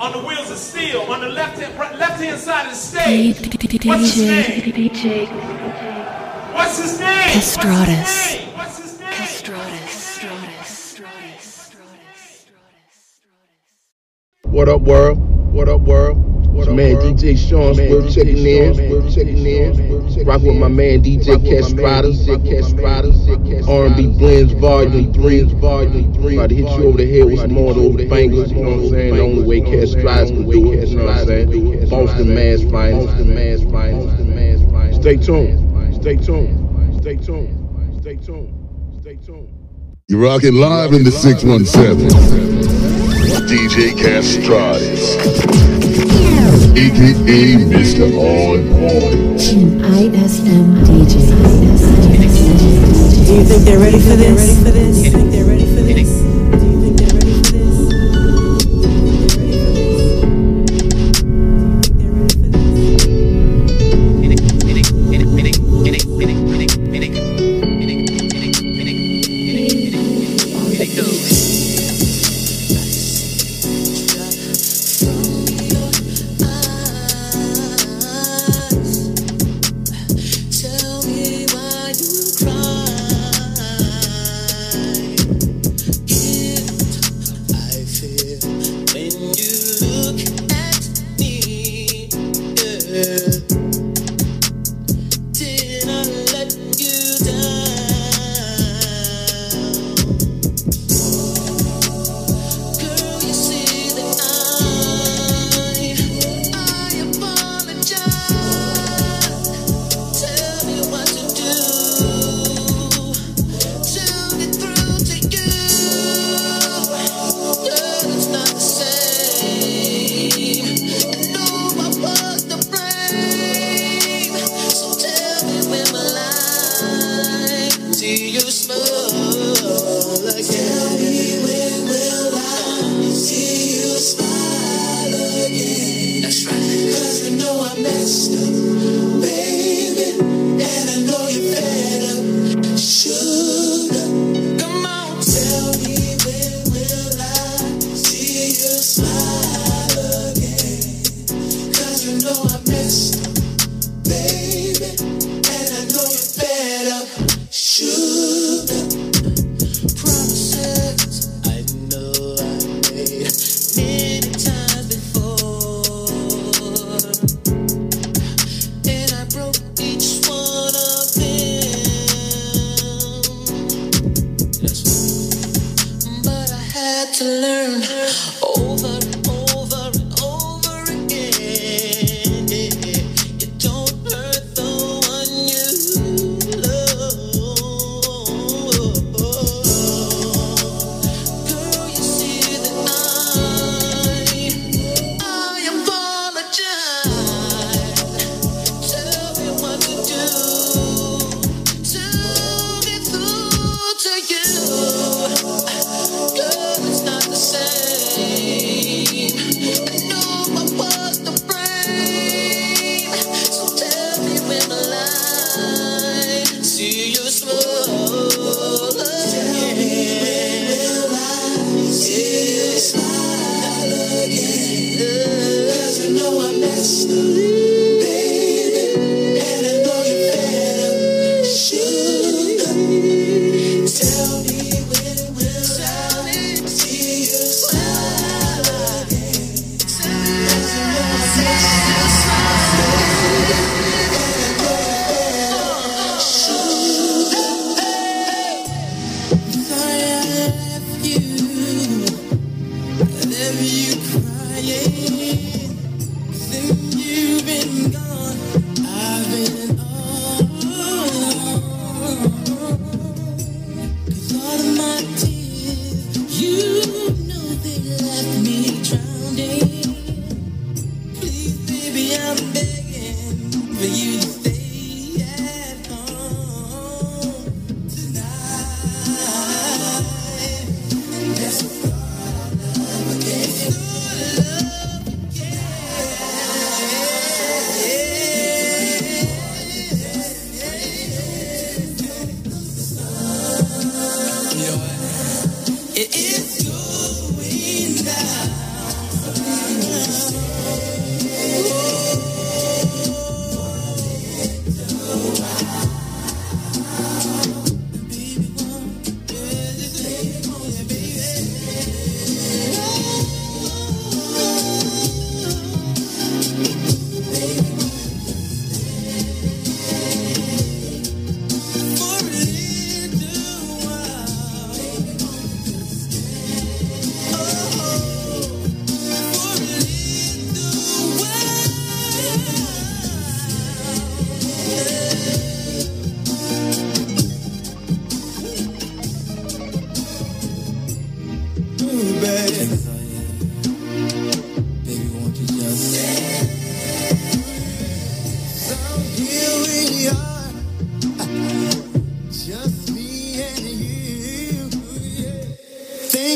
on the wheels of steel, on the left hand side of the stage. What's his name? What's his name? Castratus. What's his name? Castratus. What up, world? What up, world? What up, man, world? DJ Sean, we're checking in. Rock with my man DJ Castratus. R&B Blends Volume 3. About to hit you over the head with some more of those bangers. You know what I'm saying? The only way Castratus can do it. You know what I'm saying? Boston Mass Finest. Stay tuned. You're rocking live in the 617. DJ Castratus. A.K.A. Mr. On Point. Team ISM DJs. Do you think they're ready for this? Do you think they're ready for this? Do you think they're ready for this? Baby, and I know you better. Sugar.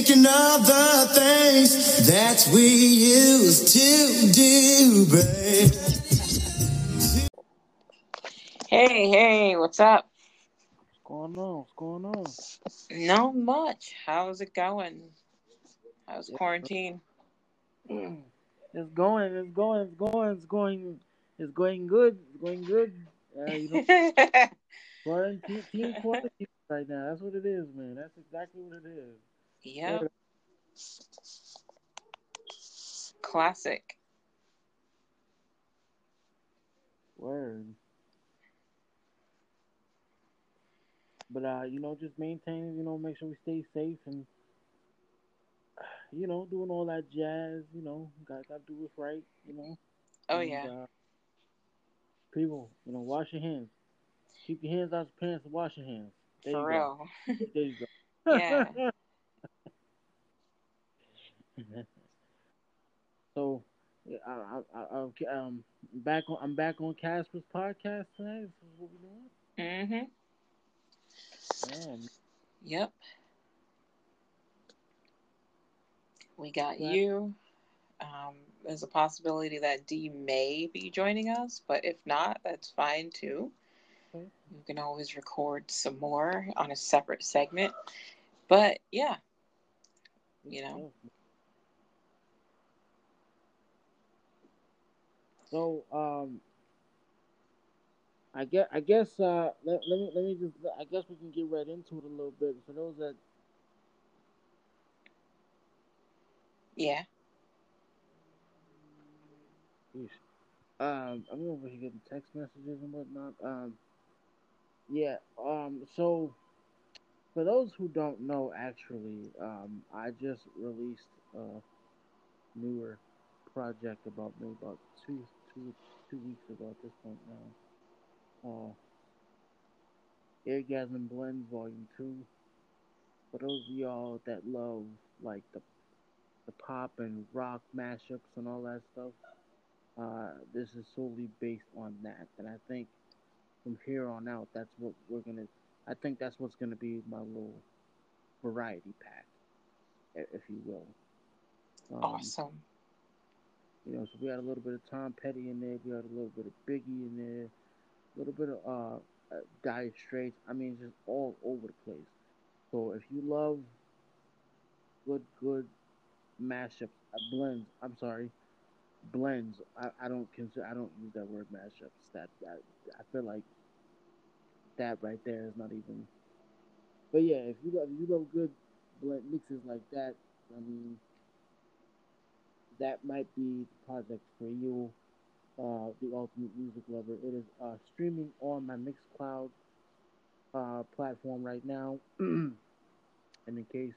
thinking of the things that we used to do, babe. Hey, what's up? What's going on? Not much. How's it going? How's quarantine? It's going good. Quarantine right now. That's what it is, man. That's exactly what it is. Yep. Classic. Word. But, just maintain, make sure we stay safe and, doing all that jazz, gotta do it right, Oh, and, yeah. People, wash your hands. Keep your hands out of your pants and wash your hands. For real. There you go. Yeah. So, I'm back on Casper's podcast tonight. This is what we're doing. Mm-hmm. Man. Yep. We got you. There's a possibility that Dee may be joining us, but if not, that's fine too. Okay. You can always record some more on a separate segment. But yeah. So I guess let me just. I guess we can get right into it a little bit for those that. Yeah. I'm over here getting text messages and whatnot. So, for those who don't know, actually, I just released a newer project about two weeks ago at this point now. Airgasm Blend Volume 2. For those of y'all that love like the pop and rock mashups and all that stuff, this is solely based on that. And I think from here on out, that's what's gonna be my little variety pack, if you will. Awesome. So we had a little bit of Tom Petty in there. We had a little bit of Biggie in there. Little bit of Dire Straits. I mean, just all over the place. So if you love good mashups, blends. I'm sorry, blends. I don't use that word mashups. That I feel like that right there is not even. But yeah, if you love good blend mixes like that, I mean, that might be the project for you. The ultimate music lover. It is streaming on my Mixcloud platform right now. And in case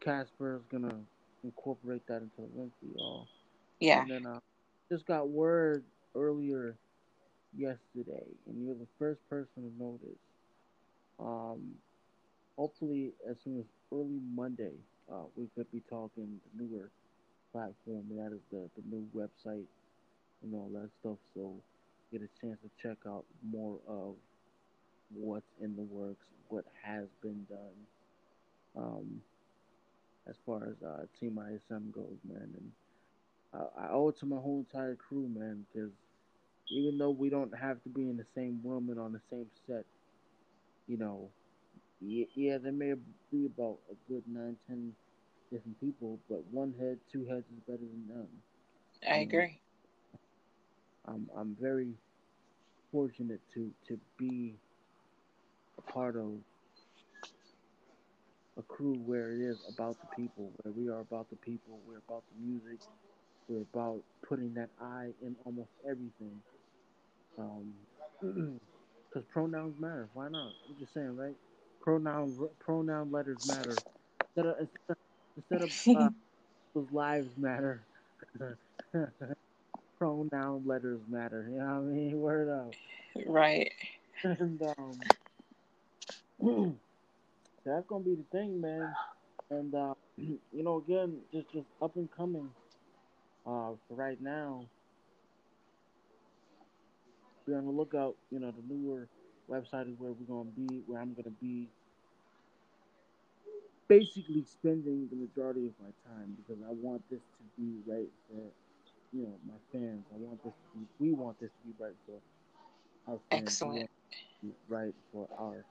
Casper is gonna incorporate that into the link for y'all. Yeah. And then just got word earlier yesterday, and you're the first person to notice. Hopefully, as soon as early Monday, we could be talking newer platform, and that is the new website and all that stuff, so get a chance to check out more of what's in the works, what has been done, as far as Team ISM goes, man. And I owe it to my whole entire crew, man, because even though we don't have to be in the same room and on the same set, there may be about a good 9-10 different people, but one head, two heads is better than none. I agree. I'm very fortunate to be a part of a crew where it is about the people, where we are about the people, we're about the music, we're about putting that I in almost everything. Because pronouns matter. Why not? I'm just saying, right? Pronoun letters matter. Instead of those lives matter, pronoun letters matter. You know what I mean? Word up. Right. And that's gonna be the thing, man. And again, just up and coming. For right now, we're on the lookout. The newer website is where I'm gonna be basically spending the majority of my time because I want this to be right for, you know, my fans. I want this to be, we want this to be right for our fans. Excellent. Right for our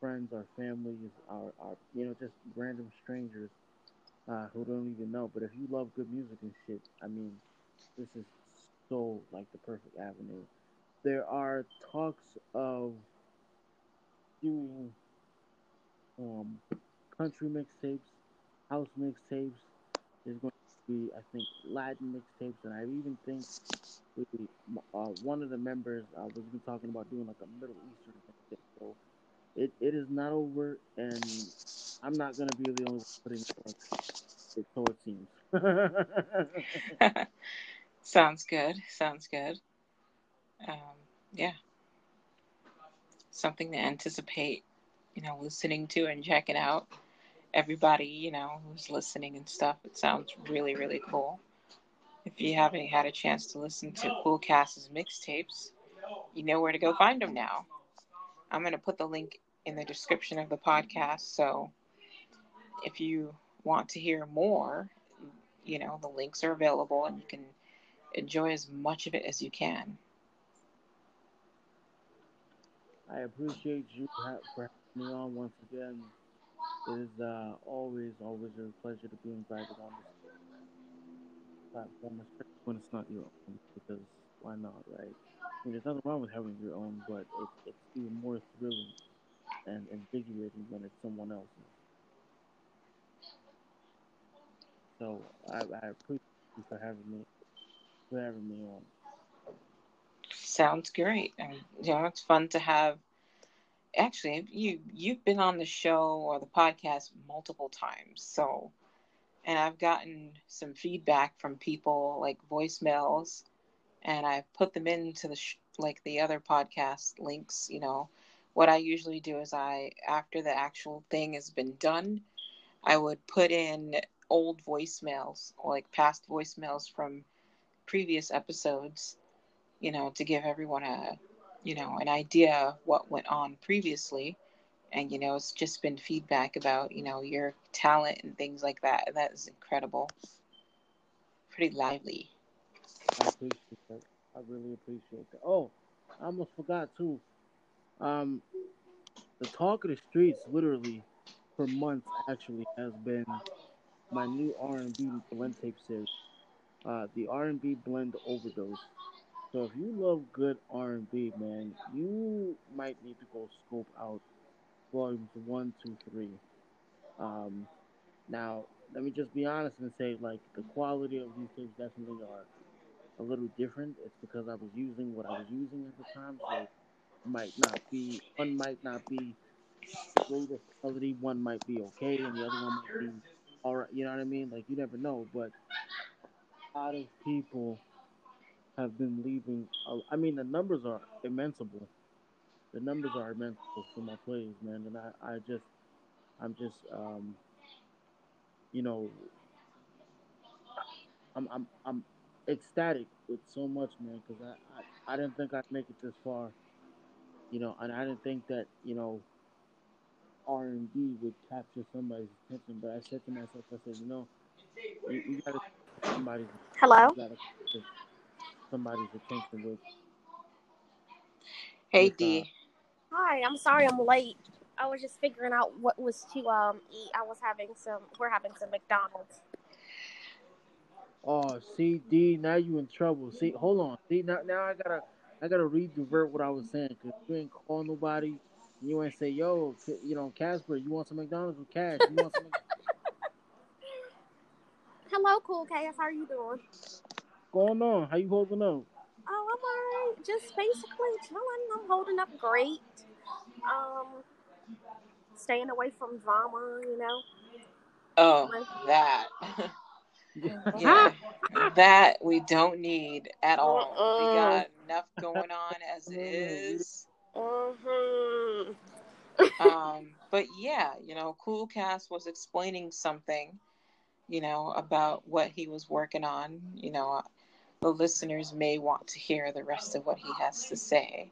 friends, our families, our you know, just random strangers who don't even know. But if you love good music and shit, I mean, this is so like the perfect avenue. There are talks of doing country mixtapes, house mixtapes. There's going to be, I think, Latin mixtapes, and I even think one of the members was been talking about doing like a Middle Eastern mixtape. So it is not over, and I'm not going to be the only one putting it on, so it seems. Sounds good. Yeah. Something to anticipate, you know, listening to and checking out. Everybody, you know, who's listening and stuff, it sounds really, really cool. If you haven't had a chance to listen to Cool Cast's mixtapes, you know where to go find them now. I'm going to put the link in the description of the podcast, so if you want to hear more, you know, the links are available and you can enjoy as much of it as you can. I appreciate you for having me on once again. It is always a pleasure to be invited on this platform, especially when it's not your own, because why not, right? I mean, there's nothing wrong with having your own, but it's even more thrilling and invigorating when it's someone else's. So I appreciate you for having me on. Sounds great. And, you know, it's fun to have. Actually, you've been on the show or the podcast multiple times. So, and I've gotten some feedback from people, like voicemails, and I've put them into the like the other podcast links. You know, what I usually do is after the actual thing has been done, I would put in old voicemails or like past voicemails from previous episodes, you know, to give everyone a, you know, an idea of what went on previously. And, you know, it's just been feedback about, you know, your talent and things like that. And that is incredible. Pretty lively. I appreciate that. I really appreciate that. Oh, I almost forgot too. The Talk of the Streets literally for months actually has been my new R&B blend tape series, the R&B Blend Overdose. So if you love good R&B, man, you might need to go scope out volumes 1, 2, 3. Now, let me just be honest and say, like, the quality of these tapes definitely are a little different. It's because I was using what I was using at the time, so one might not be the greatest quality. One might be okay, and the other one might be all right. You know what I mean? Like, you never know, but a lot of people have been leaving. I mean, the numbers are immensible for my plays, man, and I'm ecstatic with so much, man, because I didn't think I'd make it this far, you know, and I didn't think that, you know, R&B would capture somebody's attention, but I said to myself, I said, you know, you gotta catch somebody's attention. Hello? You gotta catch somebody's attention with. Hey, Dee. Hi, I'm sorry I'm late. I was just figuring out what was to eat. We're having some McDonald's. Oh, see, Dee, now you in trouble. See, hold on. See, now I gotta redivert what I was saying, because you ain't call nobody. You ain't say, yo, you know, Casper, you want some McDonald's with Cash? You want some? Hello, Cool Cash. How are you doing? What's going on? How you holding up? Oh, I'm all right. Just basically chilling. I'm holding up great. Staying away from drama, you know. Oh, that. Yeah, that we don't need at all. We got enough going on as it is. Mm-hmm. But yeah, you know, Cool Cast was explaining something, you know, about what he was working on. You know, the listeners may want to hear the rest of what he has to say.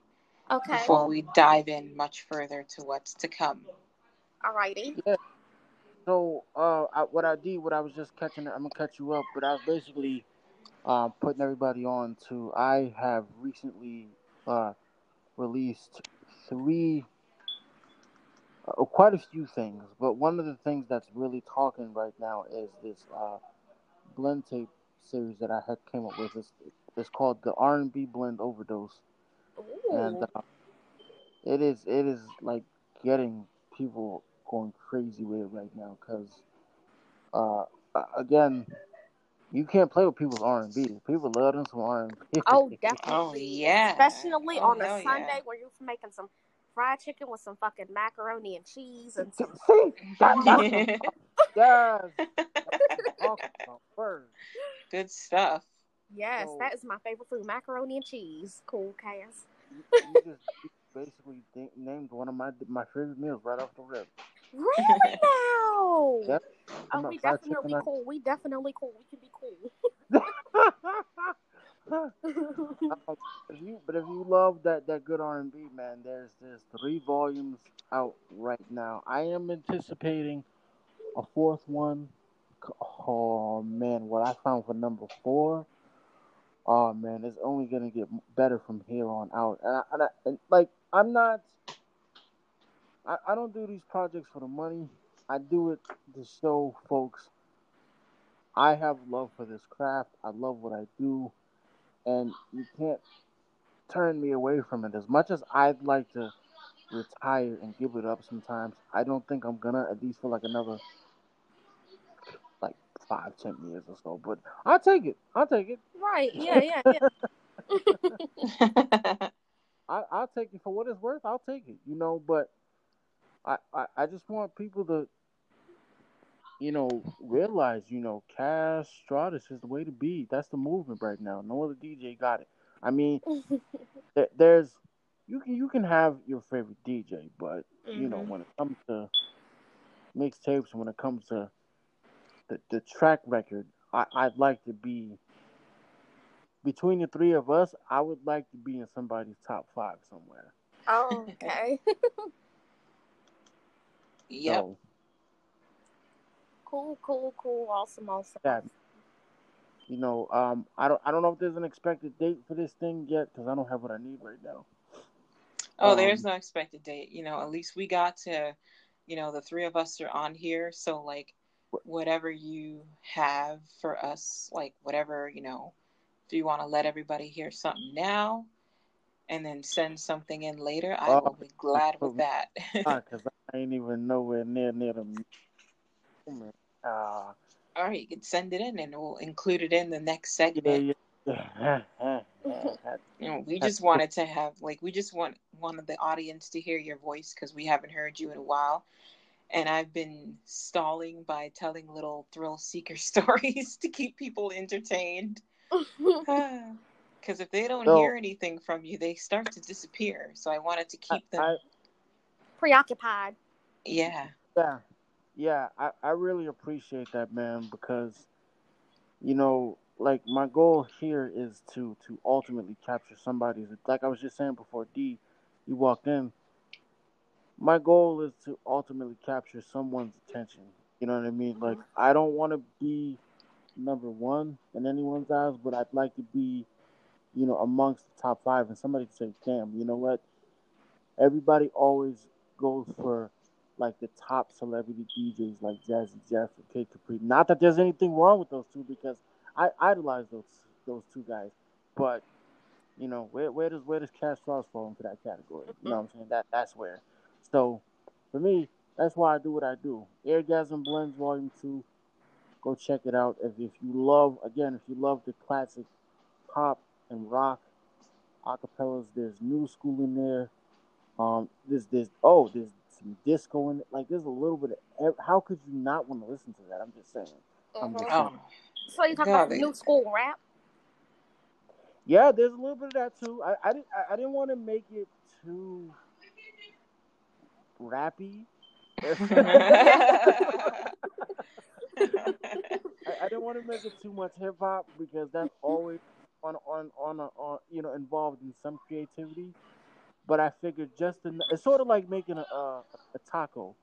Okay. Before we dive in much further to what's to come. Alrighty. Yeah. So what I was just catching, I'm gonna catch you up, but I was basically putting everybody on to, I have recently released quite a few things, but one of the things that's really talking right now is this blend tape series that I had came up with. It's called the R&B Blend Overdose. Ooh. And it is like getting people going crazy with it right now, because again, you can't play with people's R&B. People love them some R&B. Oh, definitely. Oh, yeah. Especially on a Sunday where you're making some fried chicken with some fucking macaroni and cheese and some. See? Yes. Good stuff. Yes, so, that is my favorite food, macaroni and cheese. Cool Cast. You basically named one of my favorite meals right off the rip. Really now? Yep. Oh, we definitely cool. We definitely cool. We can be cool. If you love that good R&B, man, there's 3 volumes out right now. I am anticipating a 4th one. Oh man, what I found for number 4. Oh man, it's only gonna get better from here on out. I don't do these projects for the money. I do it to show folks I have love for this craft. I love what I do, and you can't turn me away from it. As much as I'd like to retire and give it up sometimes, I don't think I'm gonna, at least for like another 5-10 years or so, but I'll take it. Right, yeah. I'll take it for what it's worth. I'll take it, but I just want people to, realize, Cash Stratus is the way to be. That's the movement right now. No other DJ got it. I mean, there's, you can have your favorite DJ, but, when it comes to mixtapes, when it comes to the track record, I'd like to be, between the 3 of us, I would like to be in somebody's top 5 somewhere. Oh, okay. Yep. So, cool. Awesome. Yeah. I don't know if there's an expected date for this thing yet, because I don't have what I need right now. Oh, there's no expected date. At least we got to, the 3 of us are on here, so like, whatever you have for us, like whatever, if you want to let everybody hear something now and then send something in later, I will be glad with that. Because I ain't even nowhere near them. All right, you can send it in and we'll include it in the next segment. Yeah. We just wanted to have, wanted the audience to hear your voice, because we haven't heard you in a while. And I've been stalling by telling little thrill seeker stories to keep people entertained. Because if they don't hear anything from you, they start to disappear. So I wanted to keep them preoccupied. Yeah. Yeah. Yeah. I really appreciate that, man, because, my goal here is to ultimately capture somebody's, like I was just saying before, Dee, you walked in. My goal is to ultimately capture someone's attention. You know what I mean? Like, I don't want to be number 1 in anyone's eyes, but I'd like to be, amongst the top 5. And somebody can say, damn, you know what? Everybody always goes for, like, the top celebrity DJs like Jazzy Jeff and Kate Capri. Not that there's anything wrong with those 2, because I idolize those 2 guys. But, where does Cash Stratus fall into that category? You know what I'm saying? That's where. So, for me, that's why I do what I do. Airgasm Blends Volume 2. Go check it out. If you love the classic pop and rock acapellas, there's new school in there. There's some disco in it. Like, there's a little bit of. How could you not want to listen to that? I'm just saying. So you talking about the new school rap? Yeah, there's a little bit of that too. I didn't want to make it too rappy. I didn't want to make it too much hip hop, because that's always involved in some creativity. But I figured it's sort of like making a taco.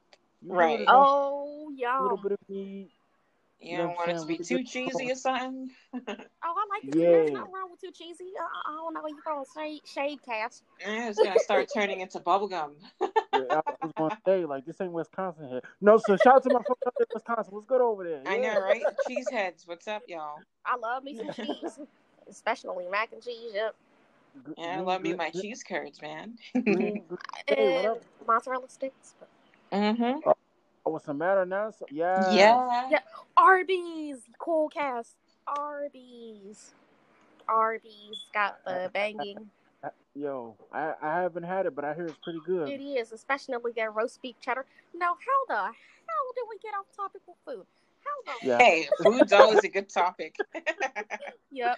Right. Oh, y'all. A little bit of meat. You don't want it to be too cheesy or something? Oh, I like it. Yeah. There's nothing wrong with too cheesy. I don't know what you're going to shave, Cass. Yeah, it's going to start turning into bubblegum. Yeah, I was going to say, like, this ain't Wisconsin here. No, so shout out to my folks up in Wisconsin. What's good over there? Yeah. I know, right? Cheeseheads, what's up, y'all? I love me some cheese, especially mac and cheese, yep. Yeah, I love me my cheese curds, man. And mozzarella sticks. Mm-hmm. Oh, what's the matter now? So, yeah. Arby's, Cool Cast. Arby's got the banging. Yo, I haven't had it, but I hear it's pretty good. It is, especially with their roast beef cheddar. Now, how the hell did we get off topic with food? Hey, food's always a good topic. Yep.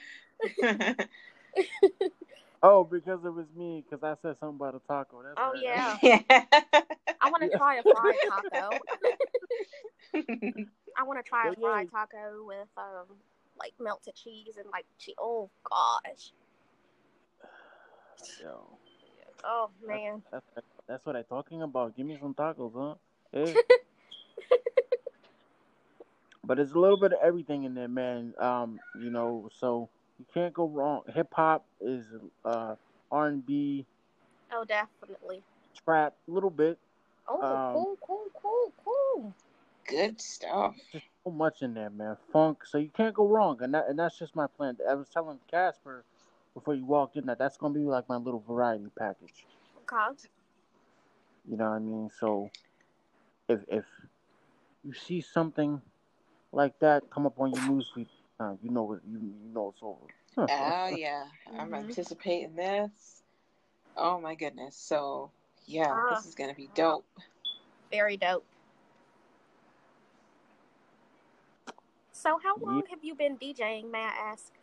Oh, because it was me, because I said something about a taco. That's yeah. I want to try a fried taco. I want to try a fried taco with, like, melted cheese and, like, oh, gosh. Yo. Oh, man. That's what I'm talking about. Give me some tacos, huh? Hey. But it's a little bit of everything in there, man. You know, so... You can't go wrong. Hip-hop is R&B. Oh, definitely. Trap, a little bit. Oh, cool. Good stuff. There's so much in there, man. Funk. So you can't go wrong. And that's just my plan. I was telling Casper before you walked in that that's going to be like my little variety package. Okay. You know what I mean? So if you see something like that come up on your newsfeed, you know it's over. Oh yeah, I'm anticipating this. Oh my goodness! So yeah, this is gonna be dope. Very dope. So how long have you been DJing, may I ask?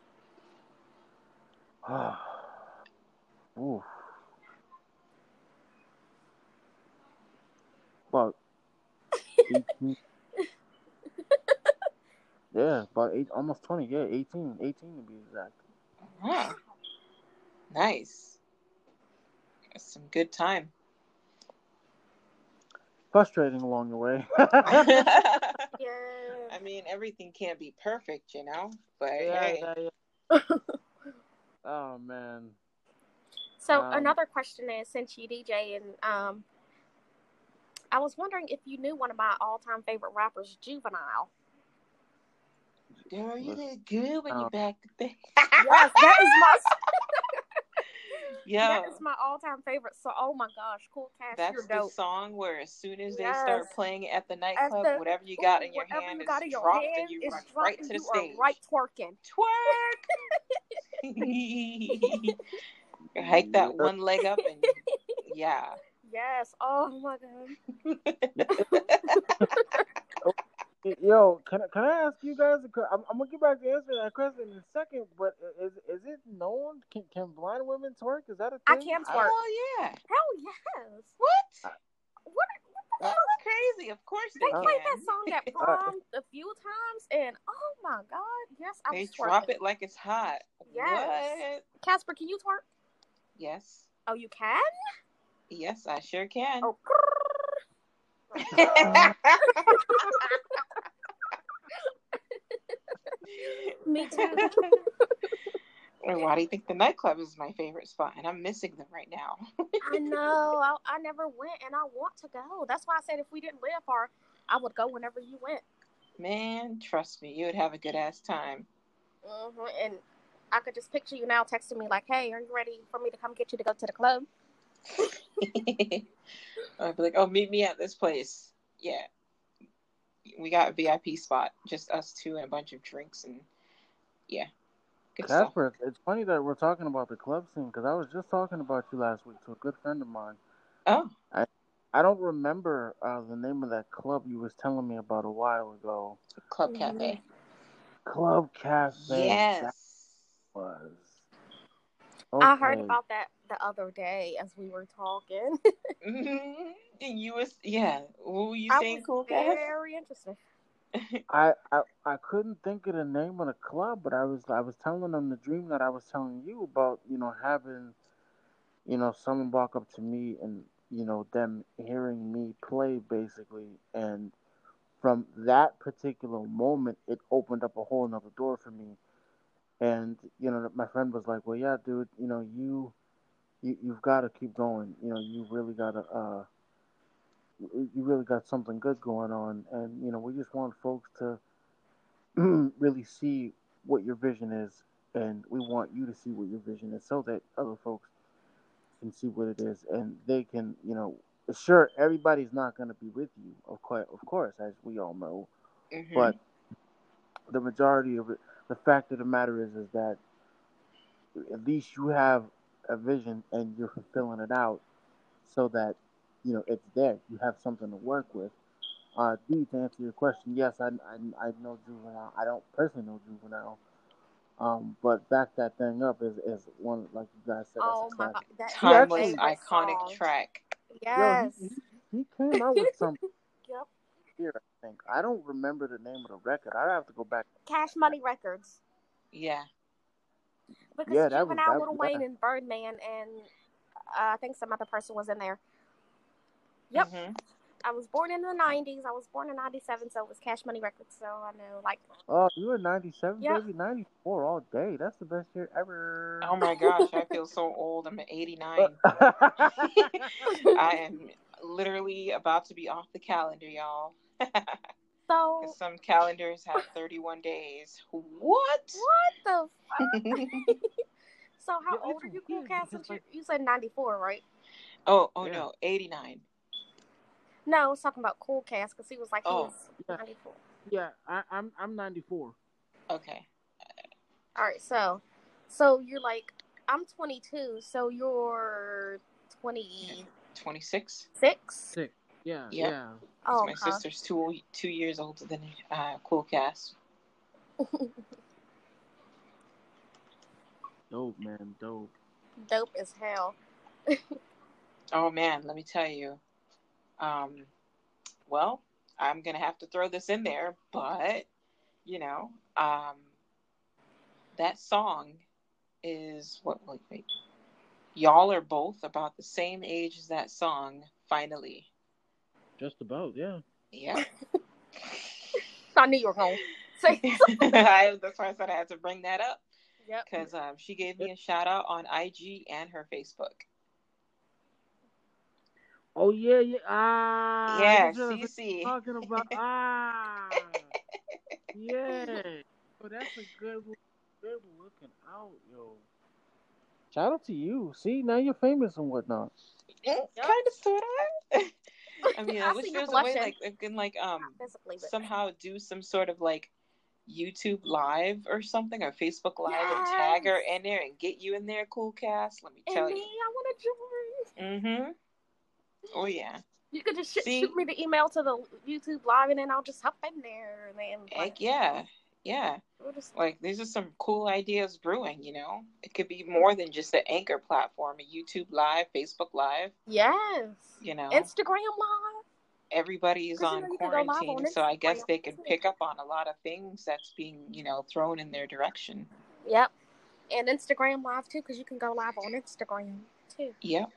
About 18. Yeah, about almost 20. Yeah, 18 to be exact. Wow. Nice. That's some good time. Frustrating along the way. I mean, everything can't be perfect, you know? But Oh, man. So, another question is, since you DJ and I was wondering if you knew one of my all-time favorite rappers, Juvenile. Girl, you did good when you backed the thing. Yes, that is my all-time favorite song. Oh my gosh, Cool Cash, you're dope. That's the song where as soon as they start playing it at the nightclub, whatever you got in your hand is dropped and you run right to the stage. Right twerking. Twerk! You hike that one leg up and Yes, oh my God. Yo, can I ask you guys? I'm gonna get back to answering that question in a second. But is it known? Can blind women twerk? Is that a thing? I can twerk. Oh yeah. Hell yes. What? What the hell? That's crazy. Of course they can. They played that song at prom a few times, and oh my God, yes, I. They drop it like it's hot. Yes. What? Casper, can you twerk? Yes. Oh, you can? Yes, I sure can. Oh. Me too. Well, why do you think the nightclub is my favorite spot? And I'm missing them right now. I know. I never went, and I want to go. That's why I said if we didn't live far, I would go whenever you went. Man, trust me, you would have a good ass time. Mm-hmm. And I could just picture you now texting me like, "Hey, are you ready for me to come get you to go to the club?" I'd be like, "Oh, meet me at this place." Yeah. We got a VIP spot, just us two and a bunch of drinks, and good Casper, stuff. It's funny that we're talking about the club scene because I was just talking about you last week to a good friend of mine. Oh, I don't remember the name of that club you was telling me about a while ago. Club Cafe. Club Cafe. Yes, that was. Okay. I heard about that the other day as we were talking. You was What were you saying? Cool Cast. Very interesting. I couldn't think of the name of the club, but I was telling them the dream that I was telling you about. You know, having someone walk up to me and you know, them hearing me play, basically. And from that particular moment, it opened up a whole nother door for me. And, you know, my friend was like, well, yeah, dude, you know, you've got to keep going. You know, you really got to, you really got something good going on. And, you know, we just want folks to really see what your vision is. And we want you to see what your vision is so that other folks can see what it is. And they can, you know, sure, everybody's not going to be with you, of course, as we all know. Mm-hmm. But the majority of it, the fact of the matter is that at least you have a vision and you're fulfilling it out so that, you know, it's there. You have something to work with. Dee, to answer your question, yes, I know Juvenile. I don't personally know Juvenile. But Back That Thing Up is one, like you guys said. Oh, my God. That timeless, iconic song. Track. Yes. Yo, he came out with something. Yep. Here, I think. I don't remember the name of the record. I'd have to go back. Cash Money Records. Yeah. Because yeah, Juvenile, Lil Wayne, and Birdman, and I think some other person was in there. Yep. Mm-hmm. I was born in the 90s. I was born in 97, so it was Cash Money Records, so I know, like... Oh, you were 97, yep. Baby? 94 all day. That's the best year ever. Oh, my gosh. I feel so old. I'm 89. I am literally about to be off the calendar, y'all. So... Some calendars have 31 days. What? What the fuck? So, how old are you, Cool Cast? You said 94, right? Oh yeah. No. 89. No, I was talking about Cool Cast because he was like, he was 94. Yeah, I'm 94. Okay. All right, so you're like, I'm 22, so you're 26? Six. Yeah. Yeah. Oh, my sister's two years older than Cool Cast. Dope, man, dope. Dope as hell. Oh, man, let me tell you. Well, I'm going to have to throw this in there, but, you know, that song is wait. Y'all are both about the same age as that song, finally. Just about, yeah. Yeah. I knew you were home. That's why I said I had to bring that up. Yep. Because she gave me a shout out on IG and her Facebook. Oh, yeah. Yeah, CC. Talking about, yeah. Oh, that's a good looking out, yo. Shout out to you. See, now you're famous and whatnot. Yeah, kind of, sort of. I mean, I wish there was a way, like, I can, like, somehow do some sort of, like, YouTube Live or something, or Facebook Live, and tag her in there and get you in there, Cool Cast. Let me tell you. I want to join. Mm-hmm. Oh, yeah. You could just shoot me the email to the YouTube Live, and then I'll just hop in there. And then, like, yeah. Like, these are some cool ideas brewing, you know? It could be more than just an Anchor platform, a YouTube Live, Facebook Live. Yes. You know? Instagram Live. Everybody is on quarantine, so I guess they could pick up on a lot of things that's being, you know, thrown in their direction. Yep. And Instagram Live, too, because you can go live on Instagram, too. Yep.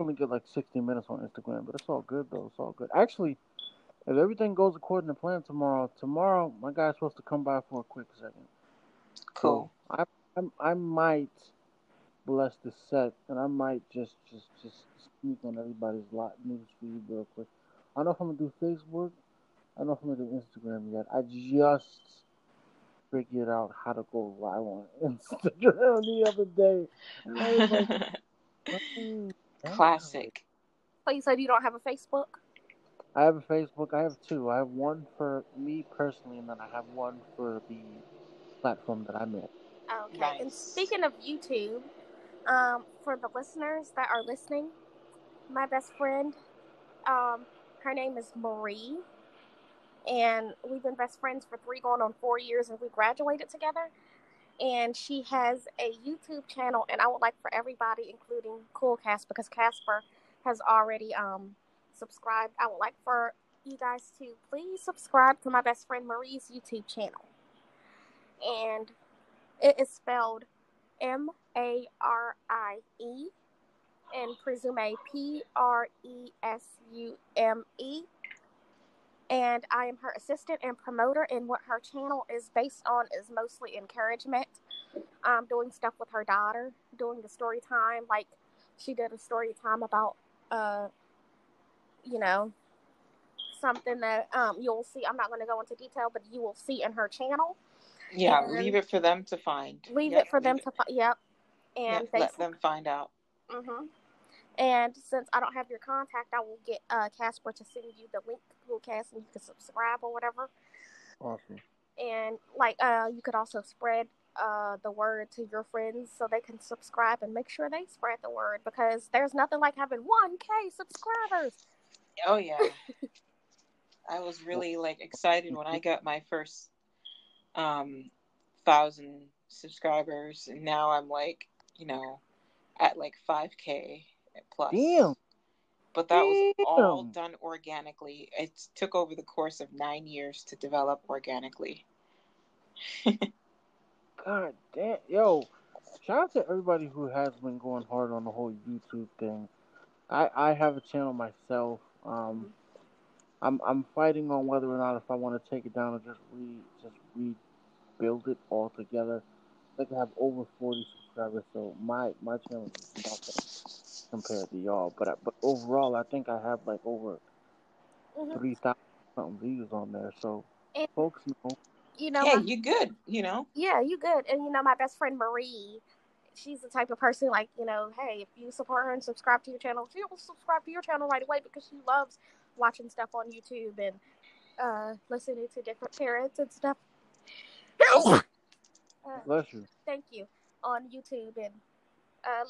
Only get like 60 minutes on Instagram, but it's all good though. It's all good. Actually, if everything goes according to plan tomorrow, my guy's supposed to come by for a quick second. Cool. So I might bless the set, and I might just sneak on everybody's news feed real quick. I don't know if I'm gonna do Facebook. I don't know if I'm gonna do Instagram yet. I just figured out how to go live on Instagram the other day. And I was like, classic. So you said you don't have a Facebook? I have a Facebook. I have two. I have one for me personally, and then I have one for the platform that I'm at. Okay. Nice. And speaking of YouTube, for the listeners that are listening, my best friend, her name is Marie, and we've been best friends for 3 going on 4 years, and we graduated together. And she has a YouTube channel, and I would like for everybody, including Cool Cast, because Casper has already subscribed. I would like for you guys to please subscribe to my best friend Marie's YouTube channel. And it is spelled Marie and Presume, Presume. And I am her assistant and promoter, and what her channel is based on is mostly encouragement. Doing stuff with her daughter, doing the story time, like she did a story time about, you know, something that you'll see. I'm not going to go into detail, but you will see in her channel. Yeah, and leave it for them to find. Leave it for them to find. And yep, let them find out. Mm-hmm. And since I don't have your contact, I will get Casper to send you the link to Cool Cast, and you can subscribe or whatever. Awesome. And, like, you could also spread the word to your friends so they can subscribe and make sure they spread the word, because there's nothing like having 1K subscribers. Oh, yeah. I was really, like, excited when I got my first 1,000 subscribers, and now I'm, like, you know, at, like, 5K. Plus. Damn. But that was all done organically. It took over the course of 9 years to develop organically. God damn. Yo, shout out to everybody who has been going hard on the whole YouTube thing. I have a channel myself. I'm fighting on whether or not if I want to take it down or just rebuild it all together. I think I have over 40 subscribers, so my channel is about that compared to y'all, but overall, I think I have like over 3,000 something views on there. So, and, folks, you know, yeah, you're good. You know, yeah, you're good. And you know, my best friend Marie, she's the type of person like, you know, hey, if you support her and subscribe to your channel, she will subscribe to your channel right away because she loves watching stuff on YouTube and listening to different parents and stuff. Bless you. Thank you. On YouTube and.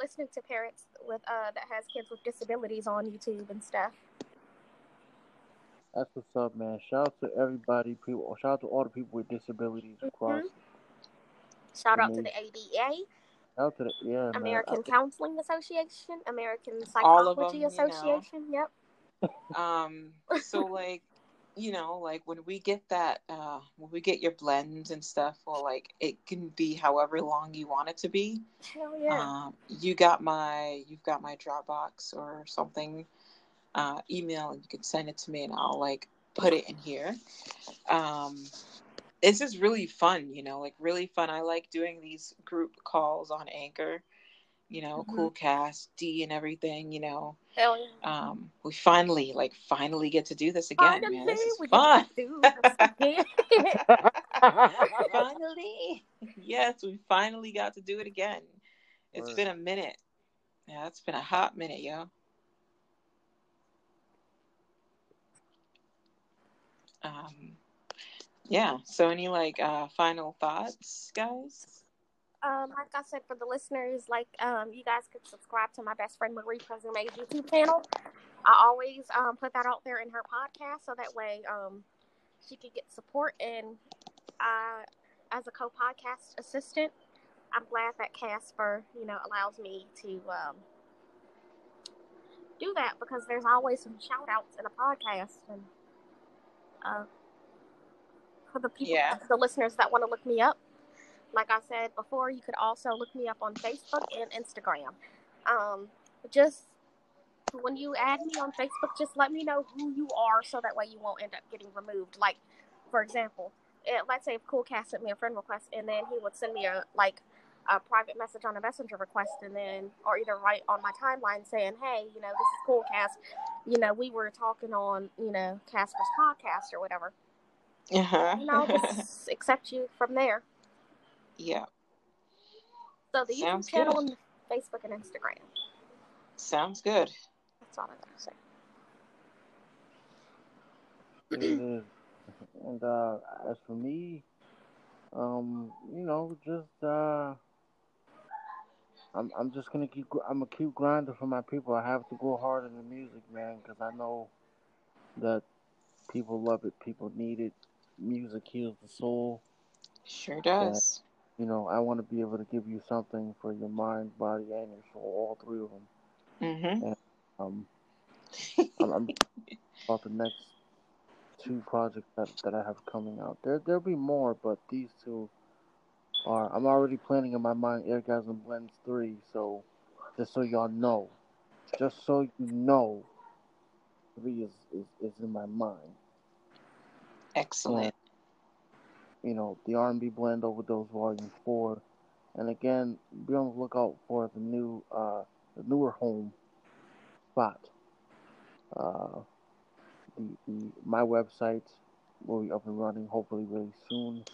Listening to parents with that has kids with disabilities on YouTube and stuff. That's what's up, man. Shout out to everybody. Shout out to all the people with disabilities across. Shout out to the ADA. Shout out to the American Counseling Association, American Psychology Association. You know. Yep. So like, you know, like when we get that, when we get your blends and stuff, well, like it can be however long you want it to be. Hell yeah. You've got my Dropbox or something, email, and you can send it to me and I'll like put it in here. It's just really fun, you know, like really fun. I like doing these group calls on Anchor, you know, Cool Cast, Dee and everything, you know. Hell yeah. We finally get to do this again, man. This is fun. Finally. Yes, we finally got to do it again. It's been a minute. Yeah, it's been a hot minute, yo. Yeah, so any like final thoughts, guys? Like I said, for the listeners, like, you guys could subscribe to my best friend Marie Presume's YouTube channel. I always put that out there in her podcast, so that way she could get support. And as a co-podcast assistant, I'm glad that Casper, you know, allows me to do that, because there's always some shout-outs in a podcast. And for the people, the listeners that want to look me up, like I said before, you could also look me up on Facebook and Instagram. Just when you add me on Facebook, just let me know who you are, so that way you won't end up getting removed. Like, for example, let's say if Cool Cast sent me a friend request, and then he would send me a private message on a messenger request, and then, or either right on my timeline saying, hey, you know, this is Cool Cast. You know, we were talking on, you know, Casper's podcast or whatever. And I'll just accept you from there. Yeah. So the YouTube channel on Facebook and Instagram. Sounds good. That's all I gotta say. It is. And as for me, you know, just I'm just gonna keep. I'm a keep grinding for my people. I have to go hard in the music, man, because I know that people love it. People need it. Music heals the soul. Sure does. You know, I want to be able to give you something for your mind, body, and your soul, all three of them. And, I'm about the next two projects that I have coming out. There'll be more, but these two are... I'm already planning in my mind Airgasm Blends 3, so just so y'all know. Just so you know, three is in my mind. Excellent. And, you know, the R&B Blend Overdose Volume 4. And again, be on the lookout for the new, the newer home spot. My website will be up and running hopefully really soon,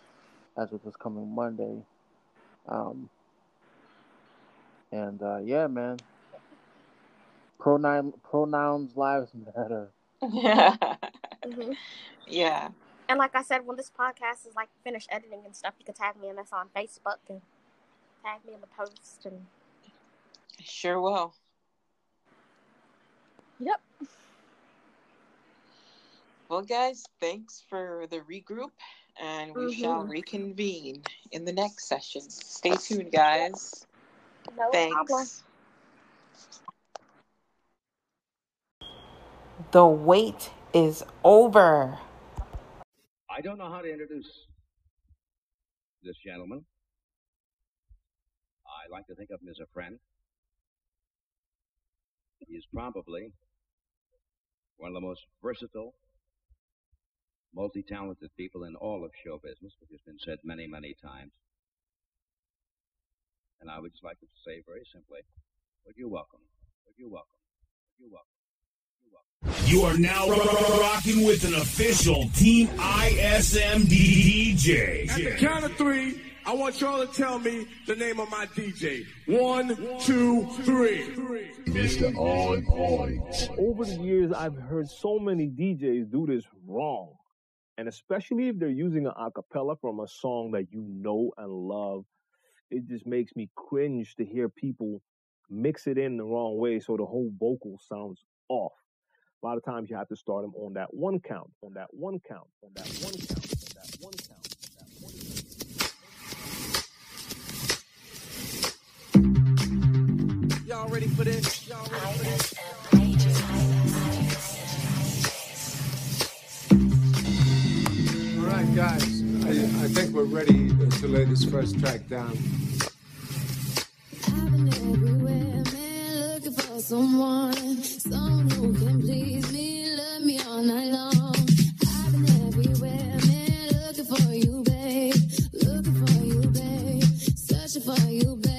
as of this coming Monday. Yeah, man. Pronouns lives matter. Yeah. Mm-hmm. Yeah. And like I said, when this podcast is like finished editing and stuff, you can tag me in this on Facebook and tag me in the post. And sure will. Yep. Well, guys, thanks for the regroup, and we shall reconvene in the next session. Stay tuned, guys. No problem. The wait is over. I don't know how to introduce this gentleman. I like to think of him as a friend. He is probably one of the most versatile, multi-talented people in all of show business, which has been said many, many times. And I would just like to say very simply, would you welcome, would you welcome, would you welcome, would you welcome. You are now rocking with an official Team ISM DJ. At the count of three, I want y'all to tell me the name of my DJ. 1, 2, 3. Mr. On Point. Over the years, I've heard so many DJs do this wrong. And especially if they're using an acapella from a song that you know and love, it just makes me cringe to hear people mix it in the wrong way so the whole vocal sounds off. A lot of times you have to start them on that one count, on that one count, on that one count, on that one count, on that one count. Y'all ready for this? Y'all ready for this? All right, guys. I think we're ready to lay this first track down. I've been everywhere, man, looking for someone who can please me, love me all night long. I've been everywhere, man, looking for you, babe, looking for you, babe, searching for you, babe.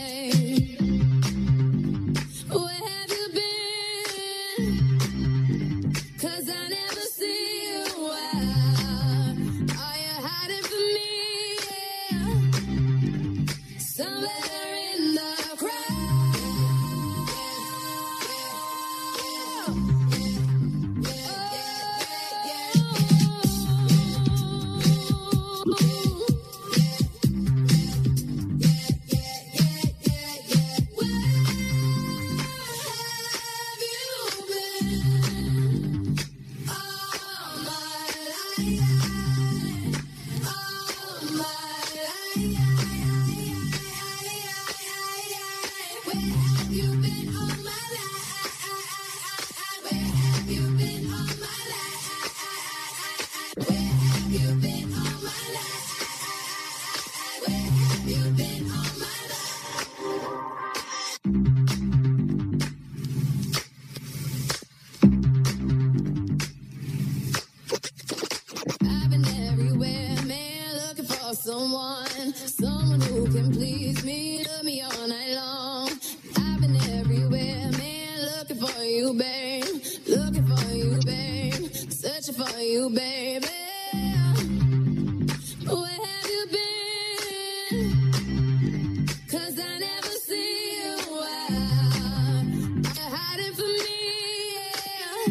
Where have you been? 'Cause I never see you out. Somewhere in the crowd. Someone who can please me, love me all night long. I've been everywhere, man, looking for you, babe. Looking for you, babe. Searching for you, baby. Where have you been? 'Cause I never see you out. You're hiding from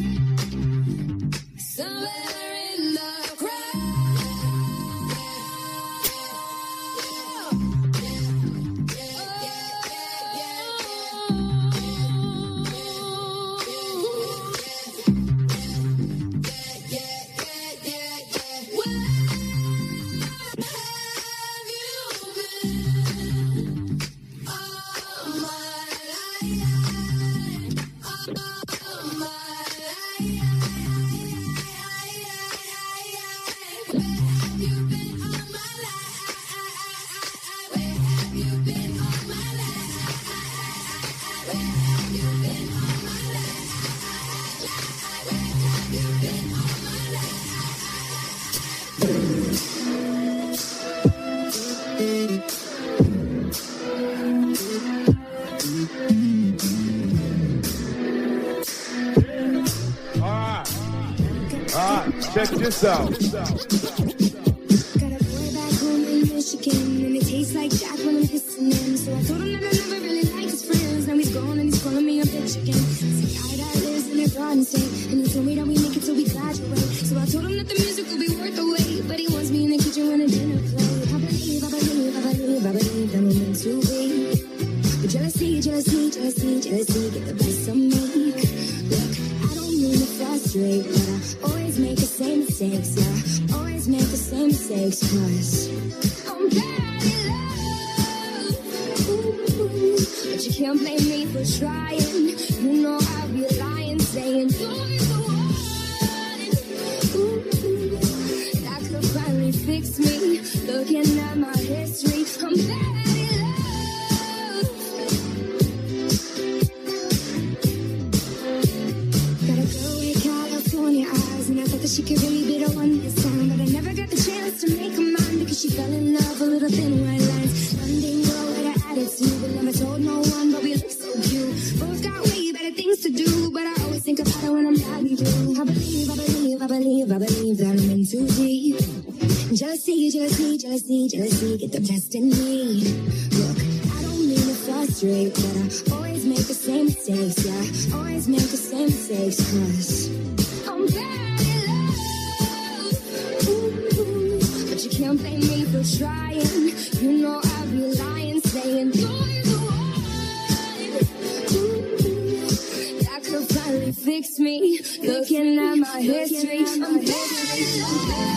me. Somewhere. You've been on my life. Check this out. Got a boy back home in Michigan, and it tastes like Jack when I'm kissing him. So I told him that I never really liked his friends. Now he's gone and he's calling me a bitch again. See how that lives in a garden state, and he told me that we make it till we graduate. So I told him that the music will be worth the wait, but he wants me in the kitchen when a dinner plate. I believe I'm meant to be. But jealousy, get the best of me. Look, I don't mean to frustrate, but I always make the same mistakes, yeah. Always make the same mistakes, cause I'm bad in love. Ooh, but you can't blame me for trying. You know I'll be lying, saying don't be the one. Ooh, that could finally fix me. Looking at my history, I'm bad in love. Got a girl in California eyes, and I thought that she could really be the one this time, but I never got the chance to make her mind because she fell in love with little thin white lines. London girl with her attitude, but never told no one, but we look so cute. Both got way better things to do, but I always think about her when I'm diving through. I believe that I'm in too deep. Jealousy, get the best in me. Look, I don't mean to frustrate, but I always make the same mistakes, yeah. Always make the same mistakes, cause I'm bad in love. Ooh, but you can't blame me for trying. You know I'll be lying, saying don't be the one. Ooh, that could finally fix me. Looking at my history, I'm bad in love.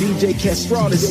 DJ Castratus.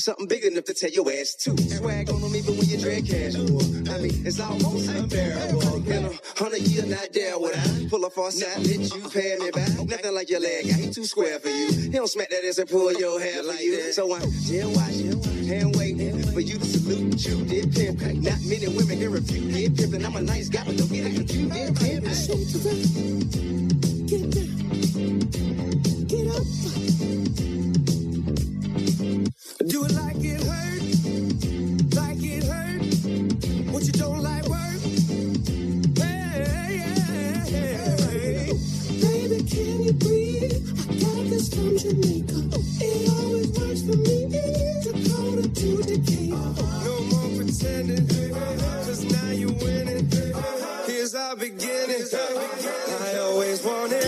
Something big enough to tell your ass too. Swag on them even when you drag casual. I mean, it's almost unbearable. In 100 years, not there would I pull up on side, hit you, pay me back. Nothing like your leg, I ain't too square for you. He don't smack that ass and pull your hair like that. So I'm just watching, hand waiting. for you to salute and you did pimp. Not many women here if you did pimp, and I'm a nice guy, but don't get it if you did pimp. Get down, get up. Do it like it hurt, like it hurt. What you don't like work. Hey. Baby, can you breathe? I got this from Jamaica. It always works for me. Dakota to Decatur. No more pretending. Cause now you winning. Here's our beginning. I always wanted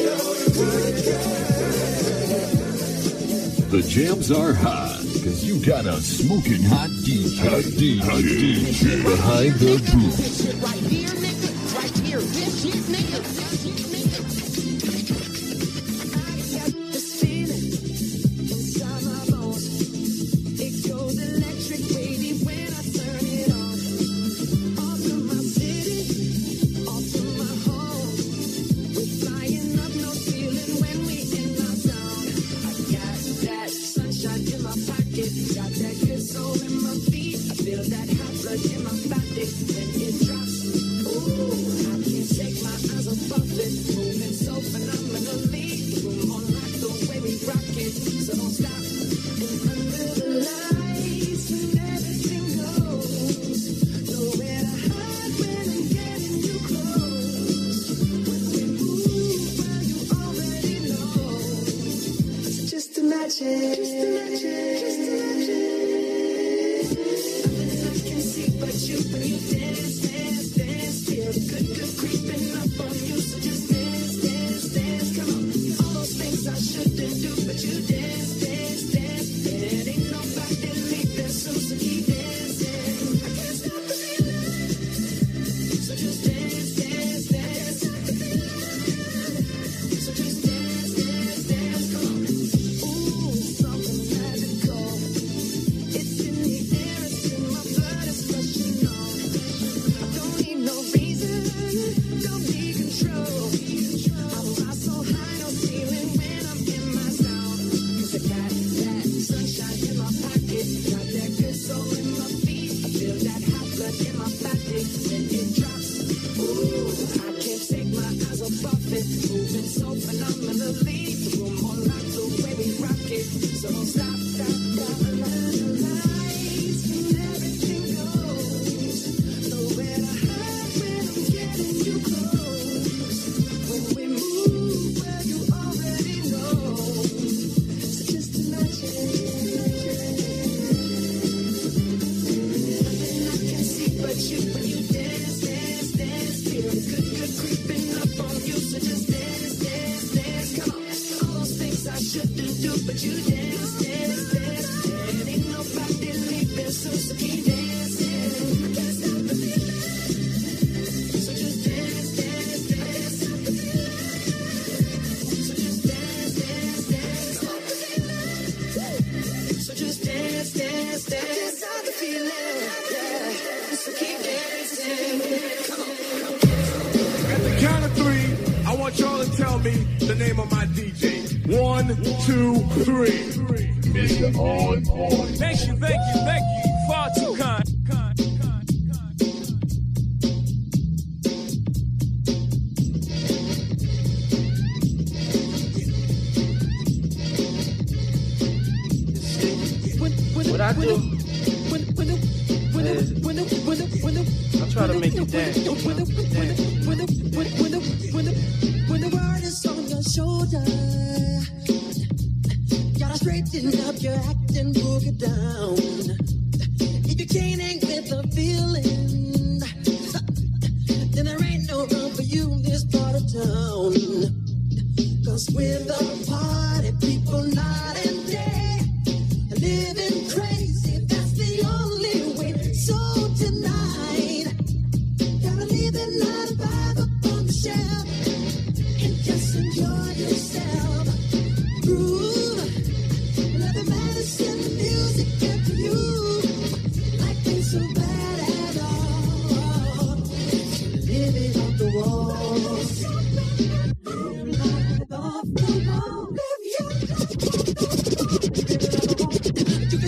the jams are hot. Cause you got a smoking hot DJ. Hot DJ. Behind the booth. Right here, nigga. Right here. This shit, nigga.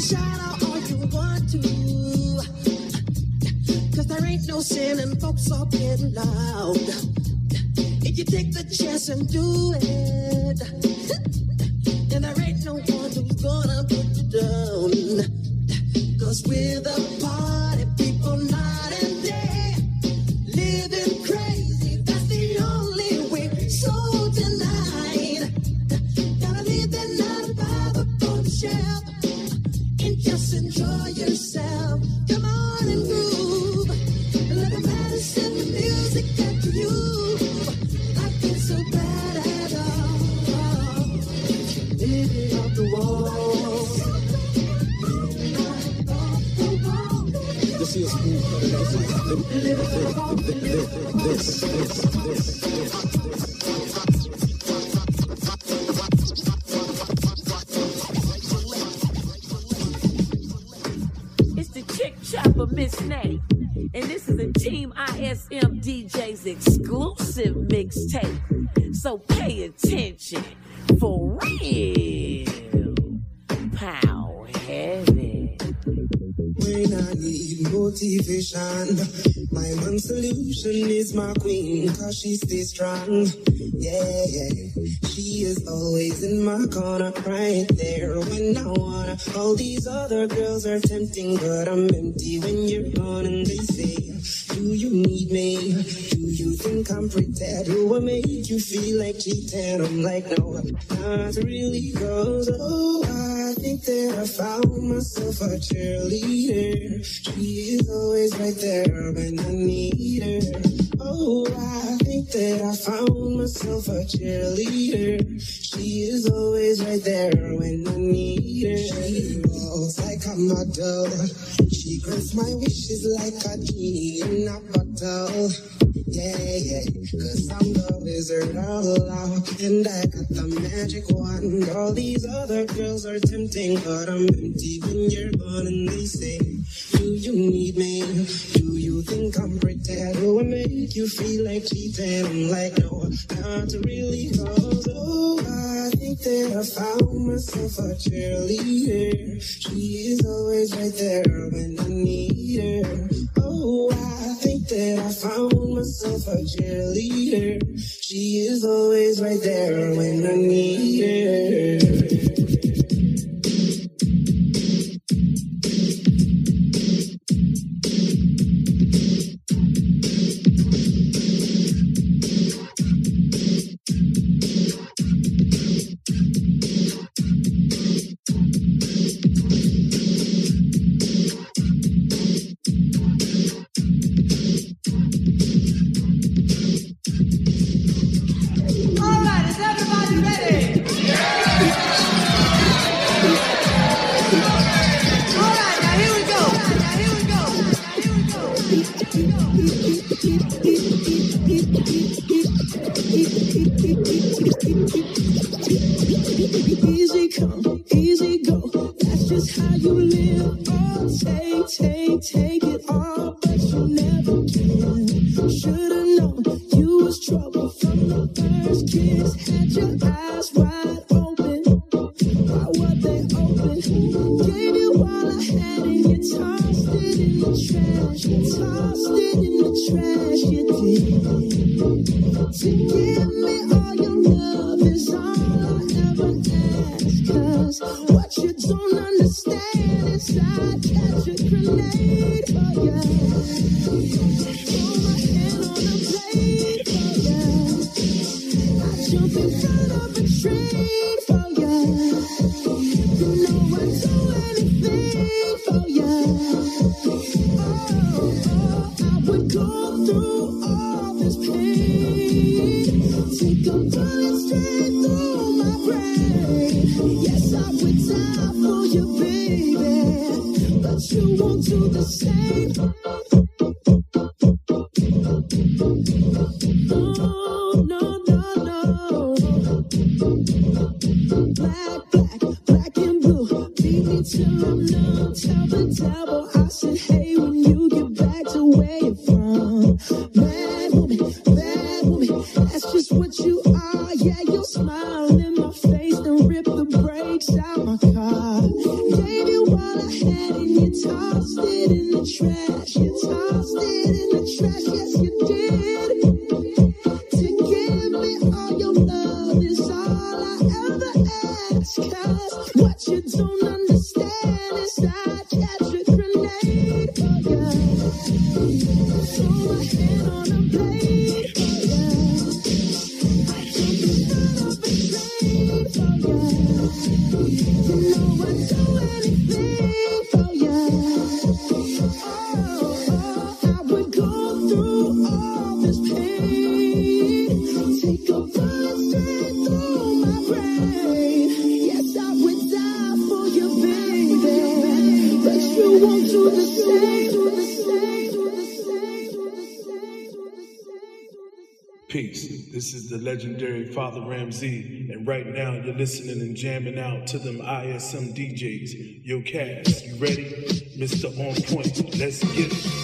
Shout out all you want to. your sin and folks are getting loud. If you take the chance and do it, then there ain't no one who's gonna put you down. Cause we're the party people night and day, living crazy, that's the only way. So tonight, gotta live that 9 to 5 up on the shelf, and just enjoy yourself. Come on and move, and let the matter set the music that you use. I feel so bad at all, living off the wall. This is this. Miss Natty, and this is a Team ISM DJ's exclusive mixtape, so pay attention for real. Power heavy. When I need motivation, my one solution is my queen, cause she stays strong. Yeah, yeah, she is always in my corner, right there when I wanna. All these other girls are tempting, but I'm empty when you're gone. And they say, do you need me? Do you think I'm pretend? Do I make you feel like cheating? I'm like, no, not really, cause oh, I think that I found myself a cheerleader. She is always right there when I need her. Oh, I think that I found myself a cheerleader. She is always right there when I need her. She rolls like a model. She grants my wishes like a genie in a bottle. Yeah, yeah, cause I'm the wizard all along, and I got the magic wand. All these other girls are tempting, but I'm empty when you're gone. And they say, do you need me? Do you think I'm pretend? Do I make you feel like cheating? I'm like, no, not really, cause oh, I think that I found myself a cheerleader. She is always right there when I need her. Oh, I think that I found myself a cheerleader. She is always right there when I need her. Out my car, baby, while I had it. And right now you're listening and jamming out to them ISM DJs. Yo, Cass, you ready? Mr. On Point, let's get it.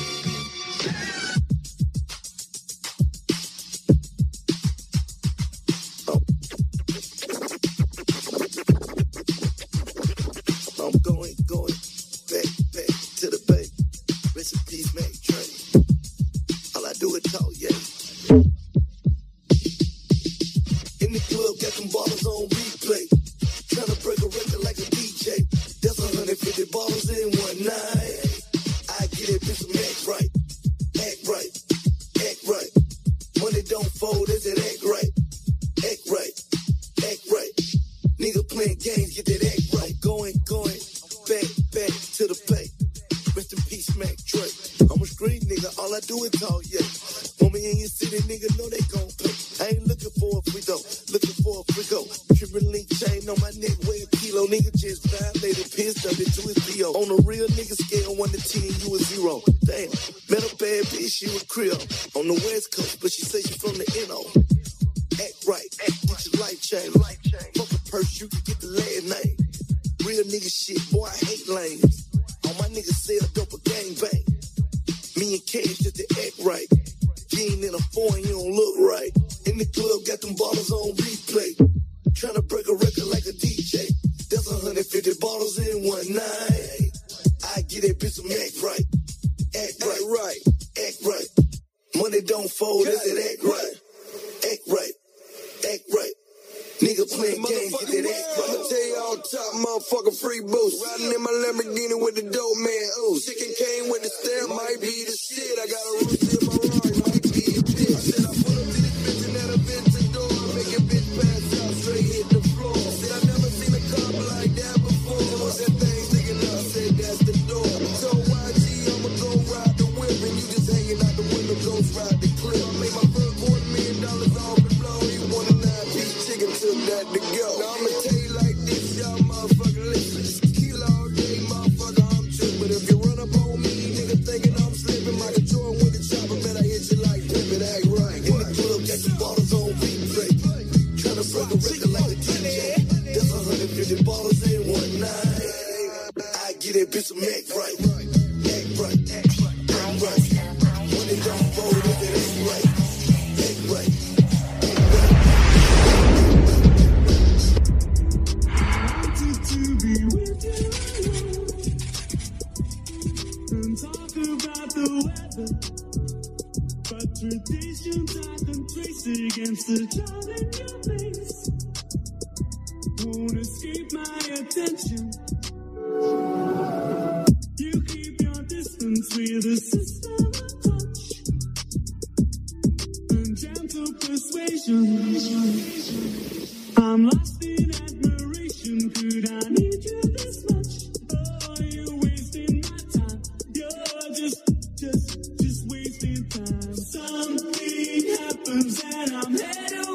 That I'm head over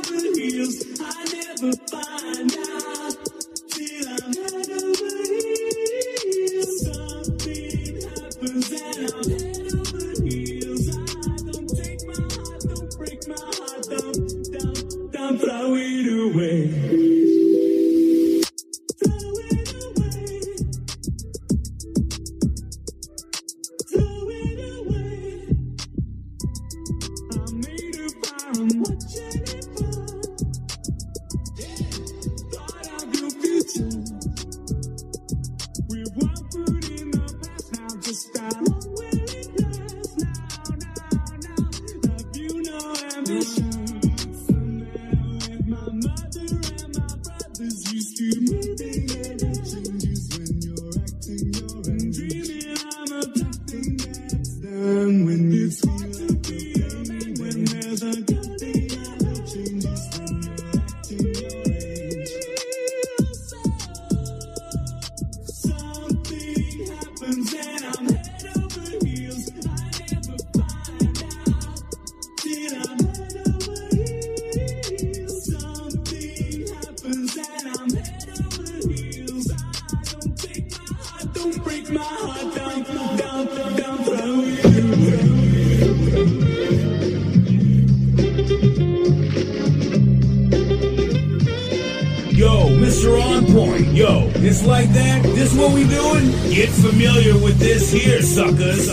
Yo, it's like that? This what we doing? Get familiar with this here, suckers.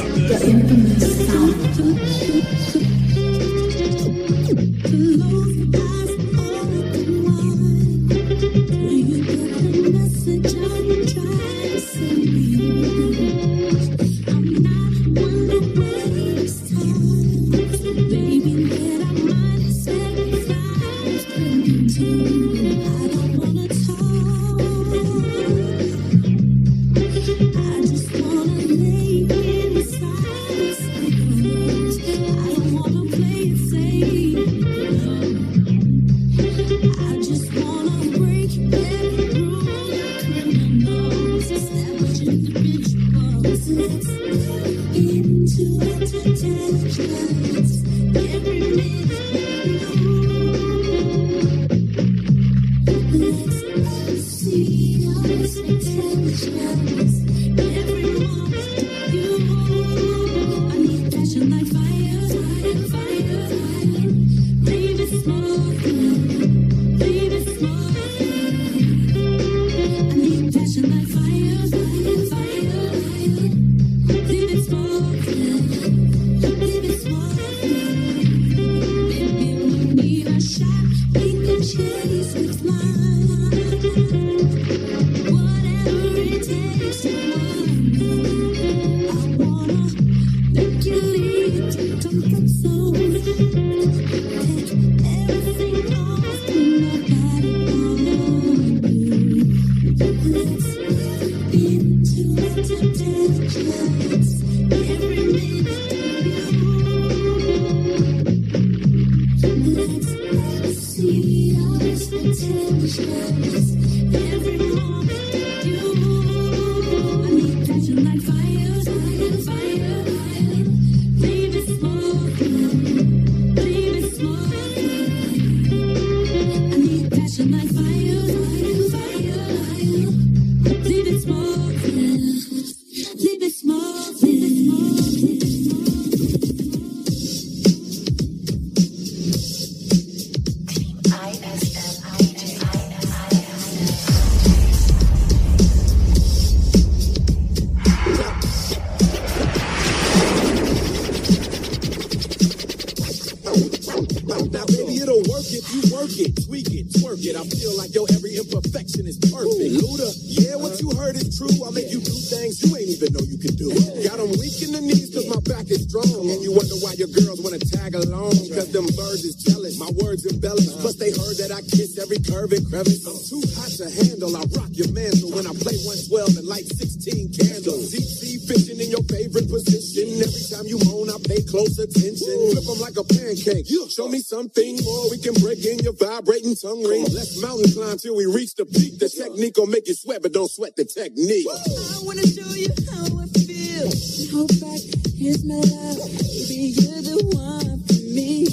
Show me something more we can break in your vibrating tongue ring. Let's mountain climb till we reach the peak. The technique will make you sweat, but don't sweat the technique. I want to show you how I feel. Hold back, here's my love. Baby, you're the one for me.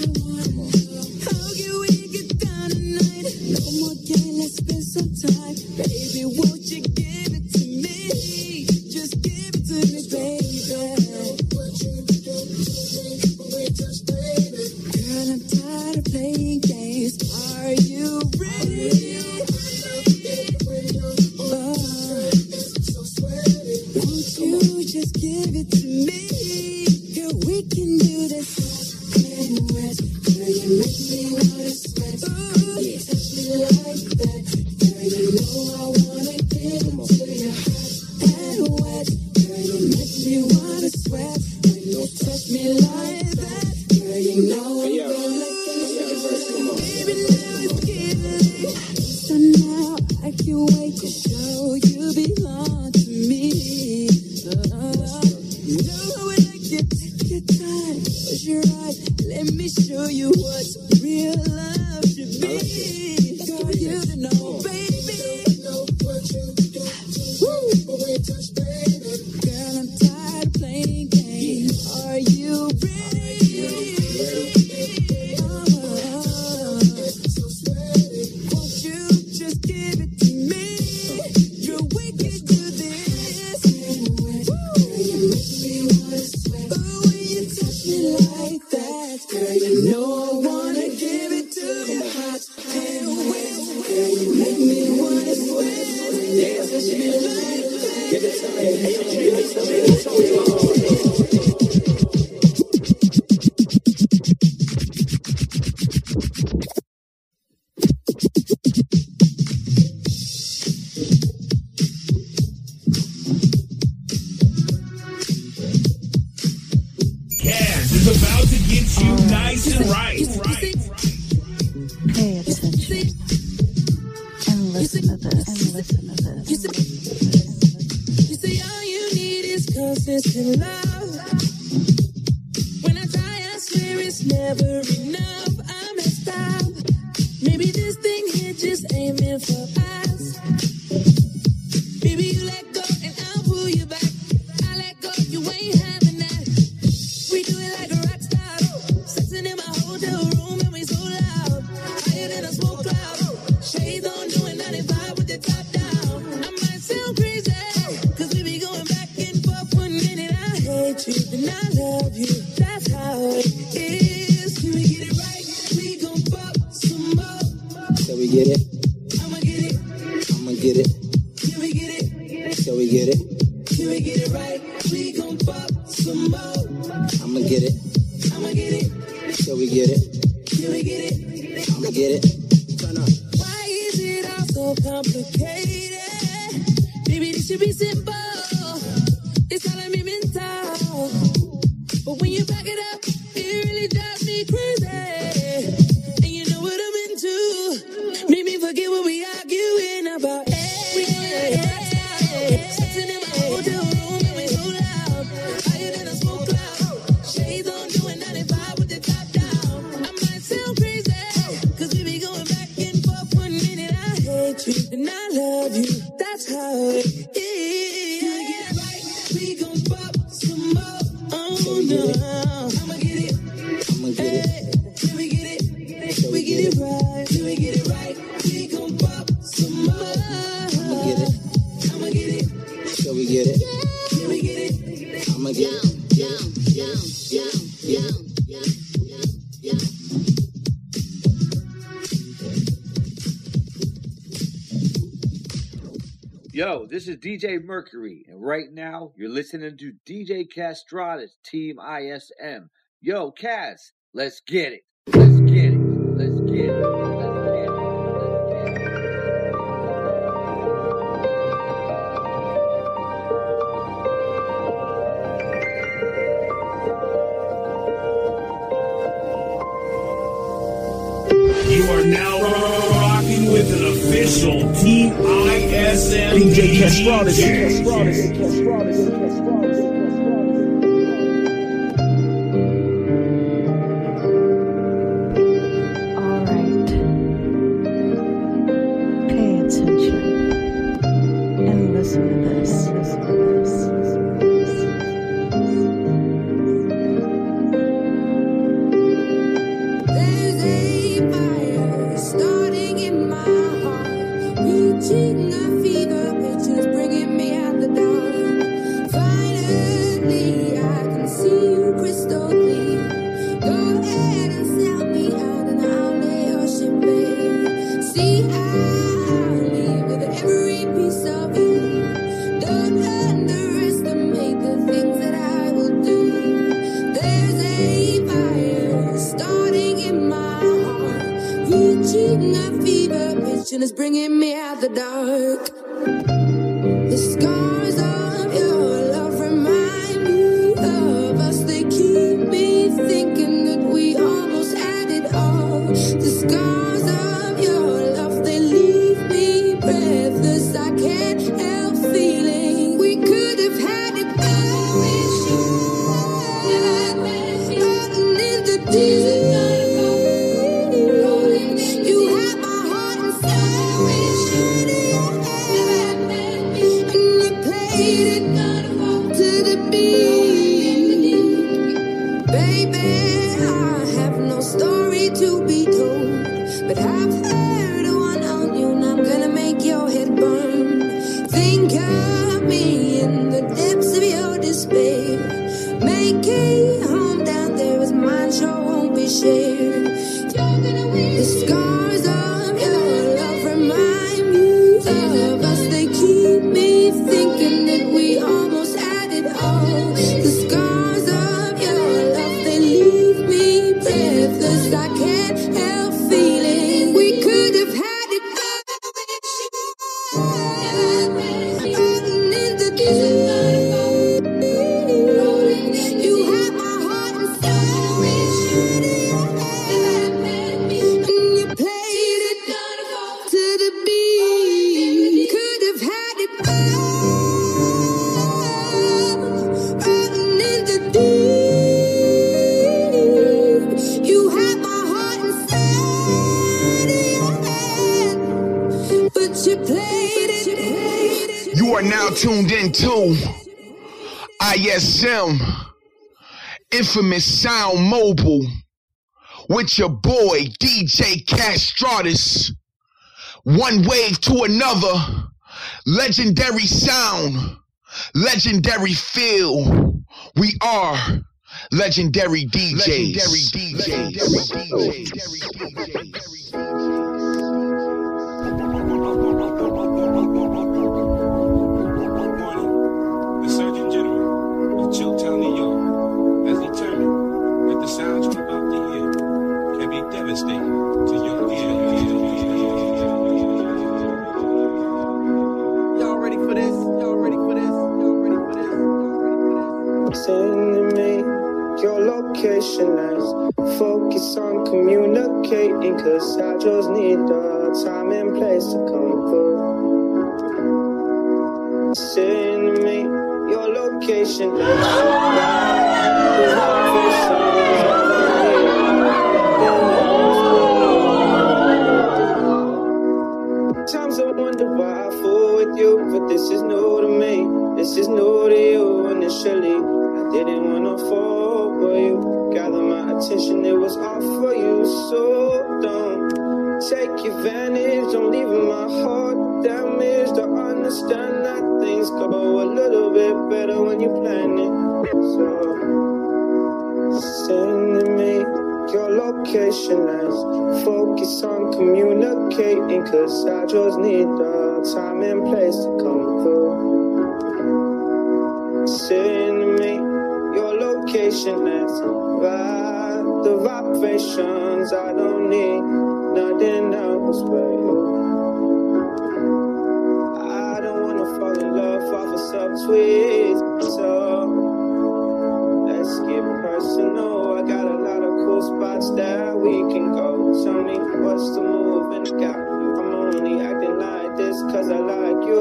I want to hug you when you get down tonight. No more game, let's spend some time. Baby, won't you give it to me? Just give it to me, baby. Girl, I'm tired of playing games. Are you ready? Won't you just give it to me? Girl, we can do this. Girl, you make me wanna sweat. You touch me like that. Girl, you know I wanna get into your heart and wet. Girl, you make me wanna sweat. When you touch me like that. Girl, you know. Just give it to me. You're wicked to this. This is DJ Mercury, and right now you're listening to DJ Castratus, Team ISM. Yo, Cass, let's get it. Let's get it. Let's get it. You are now rocking with an official Team ISM DJ Castratus. tuned into ISM, Infamous Sound Mobile, with your boy DJ Castratus. One wave to another, legendary sound, legendary feel. We are legendary DJs. Legendary DJs. Send me your location nice. Focus on communicating, cause I just need the time and place to come through. Send me your location nice. Times I wonder why I fool with you, but this is new to me, this is new to you. Initially didn't wanna fall for you, gather my attention, it was all for you. So don't take advantage, don't leave my heart damaged. I understand that things go a little bit better when you plan it. So send me your location nice. Focus on communicating, cause I just need the time and place to come through. Send me your location is right, the vibrations, I don't need nothing else but you. I don't wanna fall in love off of sub-tweets, so let's get personal. I got a lot of cool spots that we can go. Tell me what's the move and I got you. I'm only acting like this cause I like you.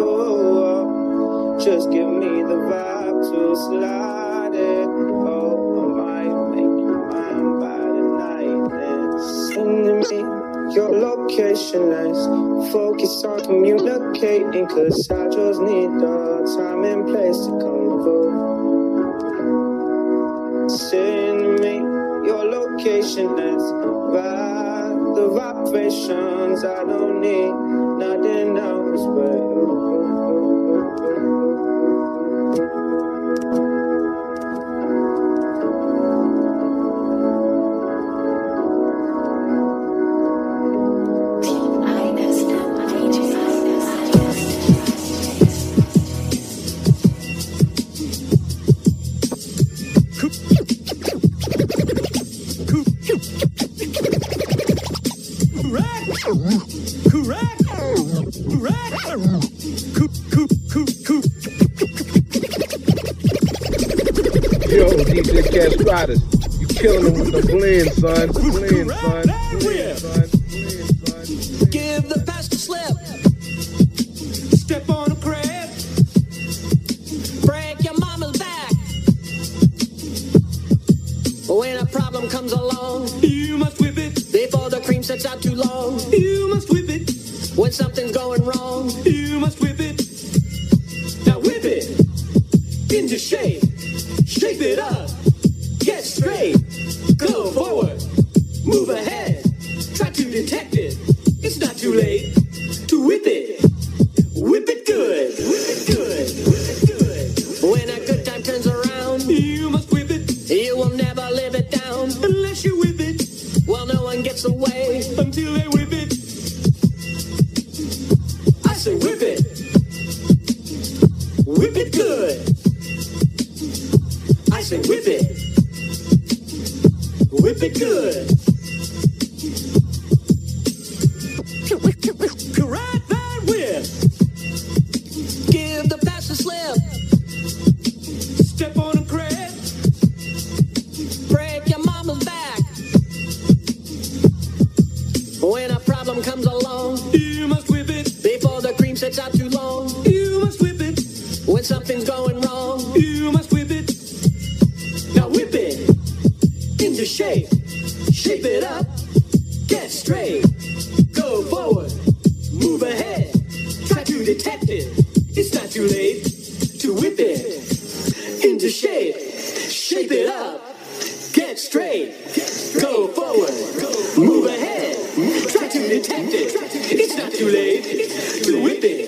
Just give me the vibe to slide. Oh, I might make you mine by the night. And send me your location nice. Focus on communicating, cause I just need the time and place to come through. Send me your location nice. Ride the vibrations, I don't need nothing else but you. You killing them with the blend, son. Blend, son. Blend, son. Give the past a slip. Step on the crib. Break your mama's back. When a problem comes along, you must whip it. Before the cream sets out too long, you must whip it. When something's going wrong, you must whip it. Now whip it into shape. Shape it up. Get straight, go forward, move ahead, try to detect it, it's not too late to whip it good, whip it good, whip it good. When a good time turns around, you must whip it, you will never live it down, unless you whip it, well no one gets away, until they whip it, I say whip it good, I say whip it. Whip it good. Right that whip. Give the pass a slip. Step on the crib. Break your mama's back. When a problem comes along, you must whip it. Before the cream sets out too long, you must whip it. When something's going wrong, you must whip it. Now whip it. Into shape, shape it up, get straight, go forward, move ahead, try to detect it, it's not too late. to shape, shape it up, get straight, go forward, move ahead, try to detect it, it's not too late, to whip it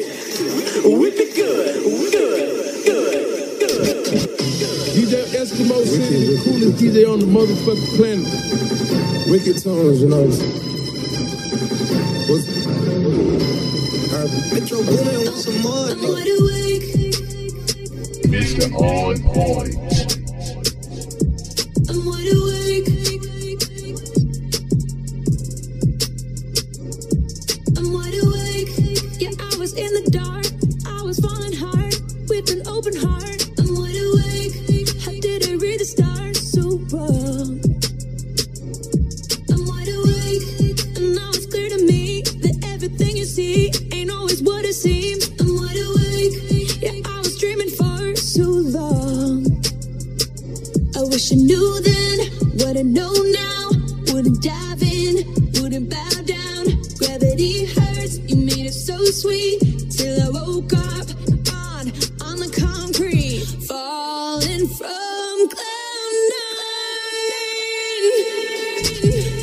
good, good, good, good. DJ Eskimo City, the coolest DJ on the motherfucking planet. Wicked tones, you know what I'm saying? Metro Boomin want some more. I'm wide awake. Mr. On Point. I'm wide awake. I'm wide awake. Yeah, I was in the dark. I was falling hard with an open heart. I'm wide awake. How did I read the stars so wrong? I'm wide awake, and now it's clear to me that everything you see. I'm wide awake, yeah, I was dreaming for so long. I wish I knew then what I know now. Wouldn't dive in, wouldn't bow down. Gravity hurts, you made it so sweet. Till I woke up on the concrete. Falling from cloud nine.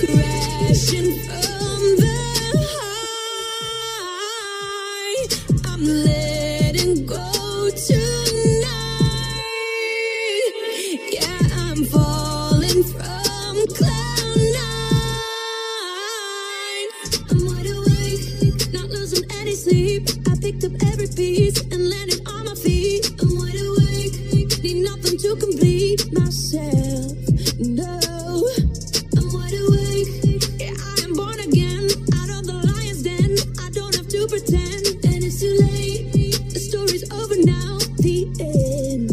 Crashing from the letting go tonight. Yeah, I'm falling from cloud nine. I'm wide awake, not losing any sleep. I picked up every piece and landed on my feet. I'm wide awake, need nothing to complete myself. No, I'm wide awake, yeah, I am born again. Out of the lion's den, I don't have to pretend. Too late, the story's over now, the end.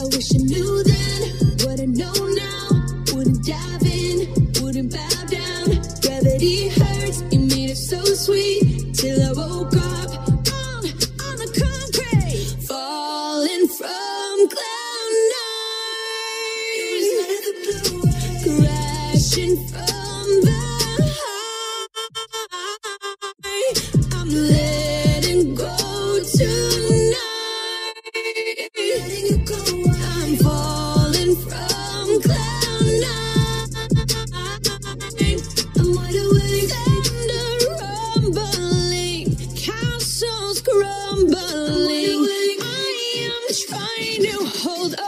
I wish I knew then what I know now. Wouldn't dive in, wouldn't bow down. Gravity hurts, you made it so sweet. Till I woke up on the concrete. Falling from cloud nine. Crashing from the high. I'm letting go tonight. Letting you go. I'm falling from cloud nine. I'm wide awake. Thunder rumbling, castles crumbling. I am trying to hold on.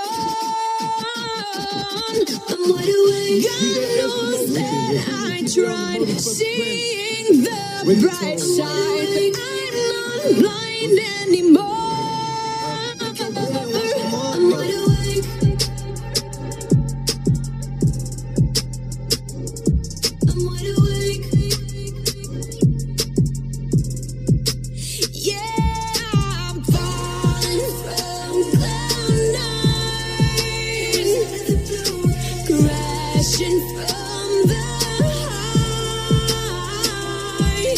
I'm wide awake. God knows that I tried seeing the bright side. I'm not blind anymore. I'm wide awake. I'm wide awake. Yeah, I'm falling from cloud nine. Crashing from the high.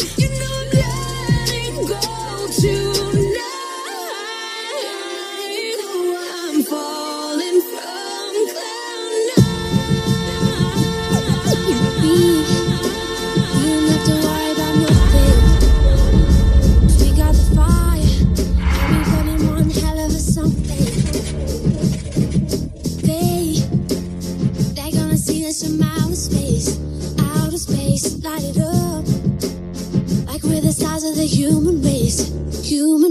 Human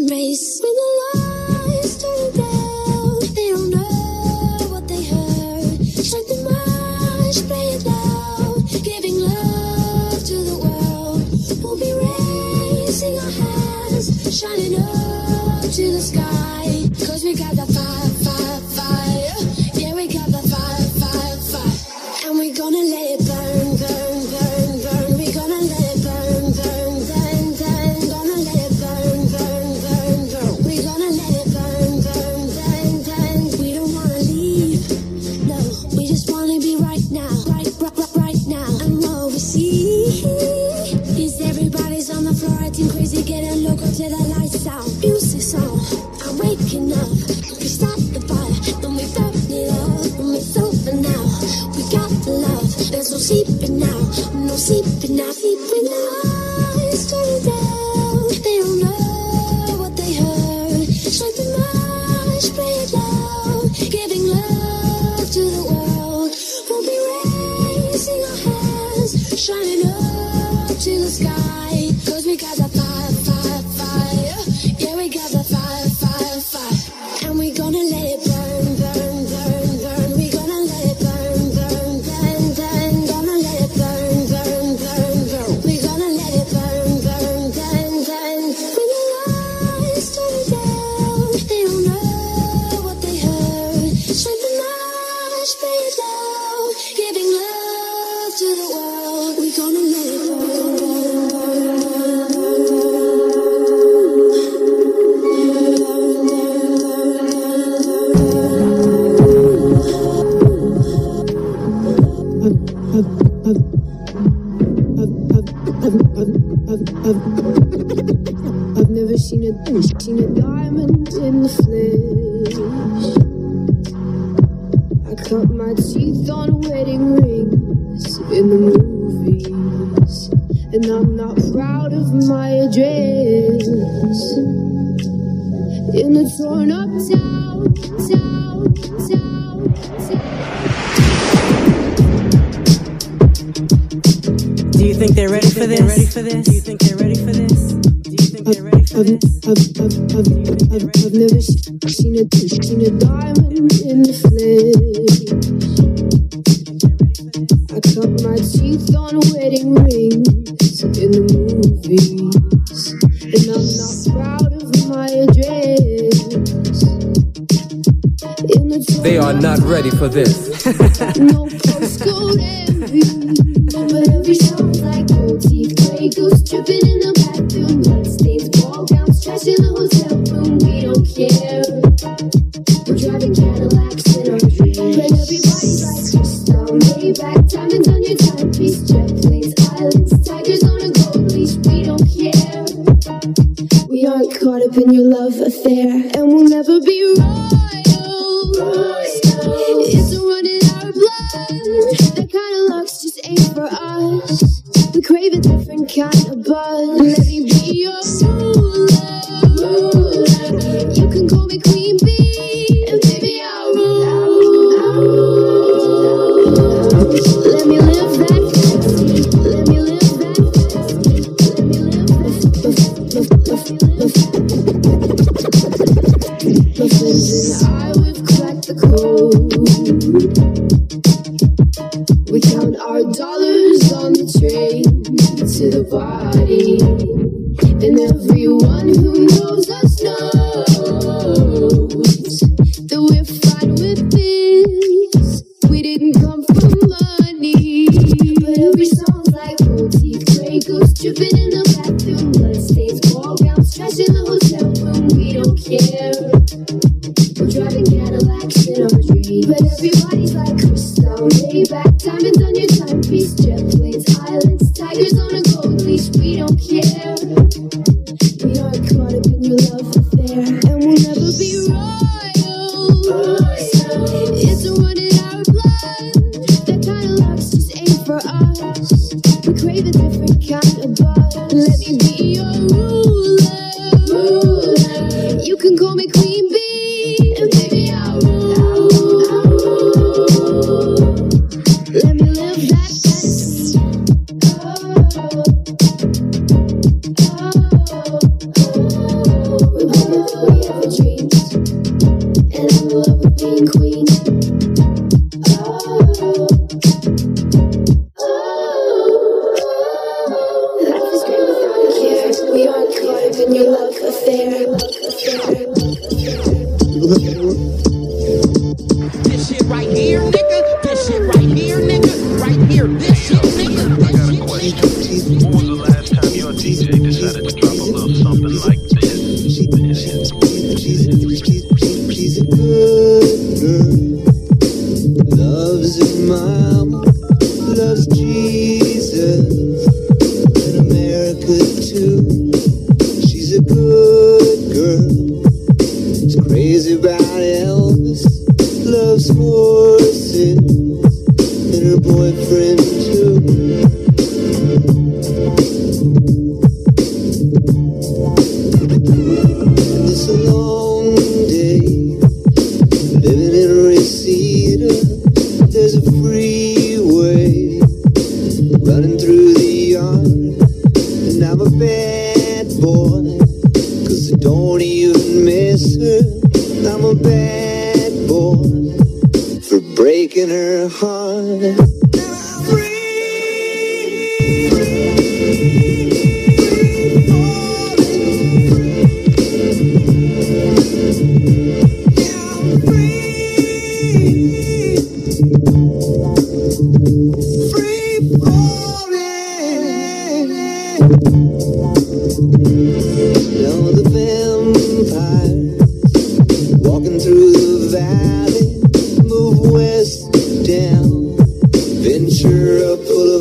race. When the lights turn down, they don't know what they heard. Strike the march, play it loud, giving love to the world. We'll be raising our hands, shining up to the sky. Cause we got the fire, fire, fire. Yeah, we got the fire, fire, fire. And we're gonna let it burn, burn. They don't know what they heard. Strike the march, play it loud. I've never seen a diamond in the flesh. I cut my teeth on wedding rings in the movies, and I'm not proud of my address. In a torn up town. Do you think they're ready for this? Do you think they're ready for this? I've never seen a diamond in the flesh. I cut my teeth on wedding rings in the movies, and I'm not proud of my address. They are not ready for this. No postcode envy, but every song like gold teeth, gray goose dripping in the bathroom, bloodstains, ball gowns, trash in the hotel room. We don't care. We're driving Cadillacs in our dreams, but everybody likes crystal, Maybach, diamonds on your timepiece, jet planes, islands, tigers on a gold leash. We don't care. We aren't caught up in your love affair, and we'll never be royals. It's a run in our blood. That kind of luck's just ain't for us. We crave a different kind of buzz. Let me be your ruler. You can call me Queen Bee, and baby I'll rule. Let me live that fantasy. Let me live that fantasy. Let me live that. My friends and I, we've cracked the code. We count our dollars on the train to the party, and everyone who knows us knows that we're fine with this. We didn't come for money, but every song's like gold teeth, gray goose dripping in the bathroom, bloodstains, ball gowns, trash in the hotel room. We don't care. We're driving Cadillacs in our dreams, but everybody's like crystal, Maybach, diamonds on your timepiece, jet planes, islands, tigers on a gold leash. We don't care. We aren't caught up in your love affair, and we'll never be royals. It's a run in our blood. That kind of luck's just ain't for us. We crave a different kind of buzz. Let me be your ruler. You can call me Queen Bee, and baby I'll rule. Let me live that fantasy. Valley, move west down Ventura, full of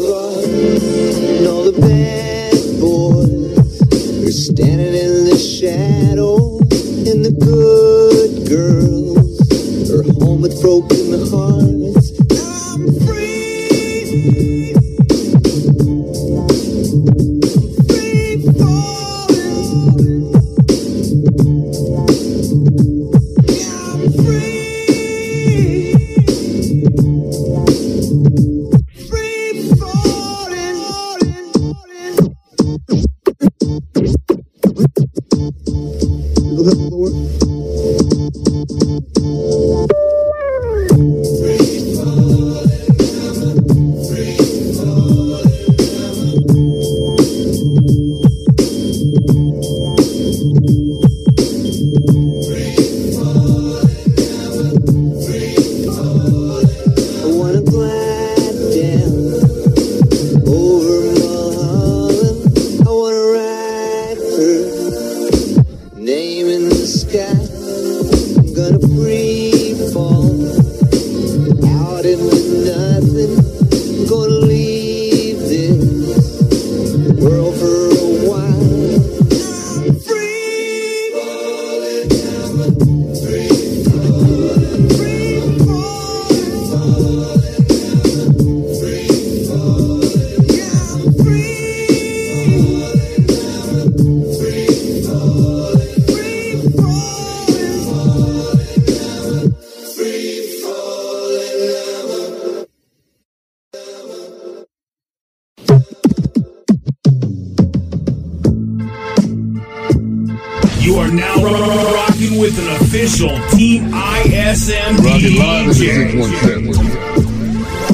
Team ISM DJ.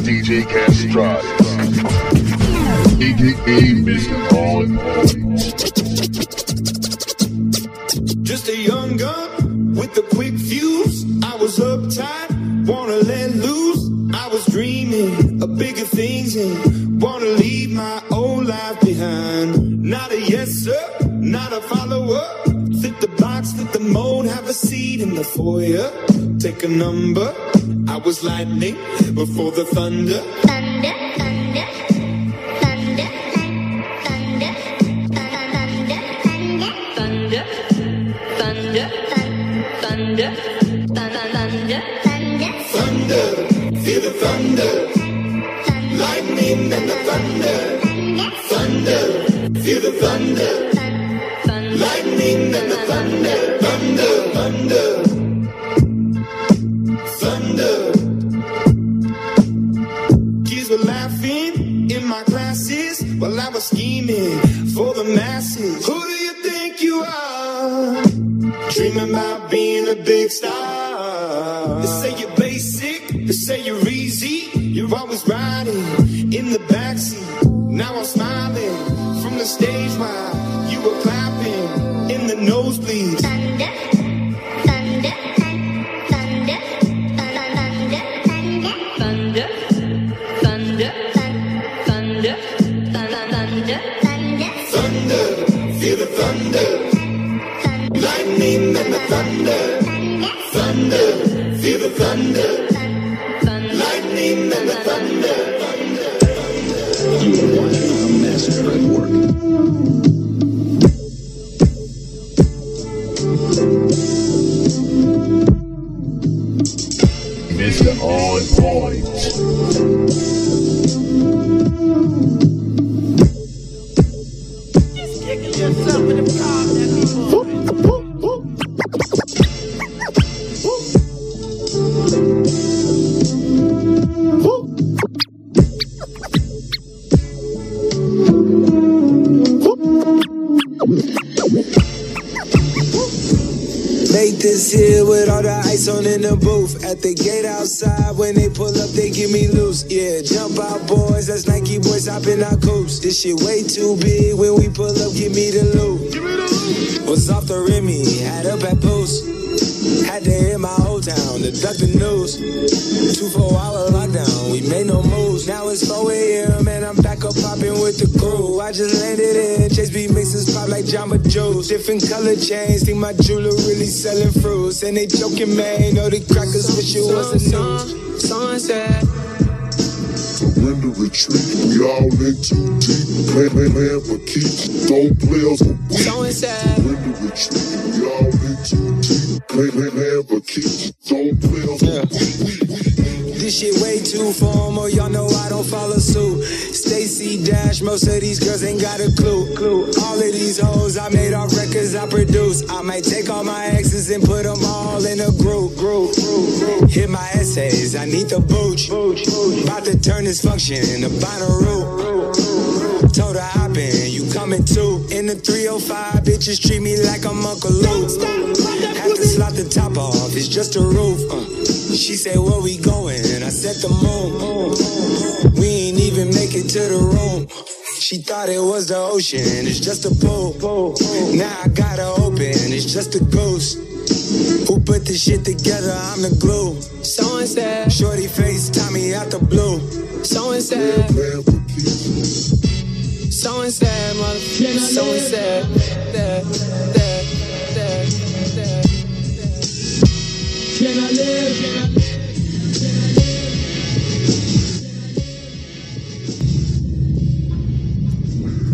DJ Castratus, a.k.a. Mr. All in All. Just a young gun with a quick fuse. I was uptight, wanna let loose. I was dreaming of bigger things and wanna leave my old life behind. Not a yes sir, not a follow-up. Fit the box, fit the mold, have a seat in the foyer. Take a number. I was lightning before the thunder. Thunder, thunder, thunder, thunder, thunder, thunder, thunder, thunder, thunder, thunder, thunder, thunder. Feel the thunder, lightning and the thunder, thunder. Feel the thunder. Lightning and the thunder, thunder, thunder, thunder. Kids were laughing in my classes while I was scheming for the masses. Who do you think you are? Dreaming about being a big star. They say you're basic, they say you're easy. You're always riding in the backseat. Now I'm smiling from the stage while you were clapping in the nosebleed. Thunder, thunder, thunder, thunder, thunder, thunder, thunder, thunder, thunder, thunder, thunder. Feel the thunder, lightning and the thunder, thunder. Feel the thunder, lightning and the thunder. You are watching a master at work. Mr. On Point. Just kicking yourself in the prime that people. Make this here with all the ice on in the booth. At the gate outside, when they pull up, they give me loose. Yeah, jump out boys, that's Nike boys hopping our coops. This shit way too big, when we pull up, give me the loot. Give me the loot. Was off the Remy, had up at Post. Had to hit my old town to duck the news. 24-hour lockdown, we made no moves. Now it's 4 a.m. and I'm back up popping with the crew. I just landed in, Chase B mixes pop like Jamba Juice. Different color chains, think my jeweler really selling fruits. And they joking, man, know the crackers wish it wasn't news. Sunset. Surrender retreat, we all in too deep. Play for keeps, don't play us for weeks. Surrender retreat, we all in too deep. Play for keeps, don't play us for weeks. This shit way too formal, y'all know I don't follow suit. Stacy Dash, most of these girls ain't got a clue. All of these hoes I made off records I produce. I might take all my exes and put them all in a group. Hit my essays, I need the booch. About to turn this function in a Bonnaroo. Told her I been, you coming too. In the 305, bitches treat me like I'm Uncle Luke. Have to slot the top off, it's just a roof. She said, where we going? And I set the moon. We ain't even make it to the room. She thought it was the ocean, it's just a pool. Now I gotta open, it's just a ghost. Who put this shit together? I'm the glue. So and sad. Shorty face, Tommy out the blue. So and sad. So and sad, motherfucker. So and sad. Can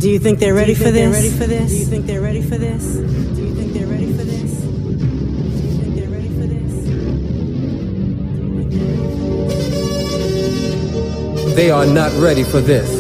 Do you think they're ready for this? Do you think they're ready for this? Do you think they're ready for this? Do you think they're ready for this? They are not ready for this.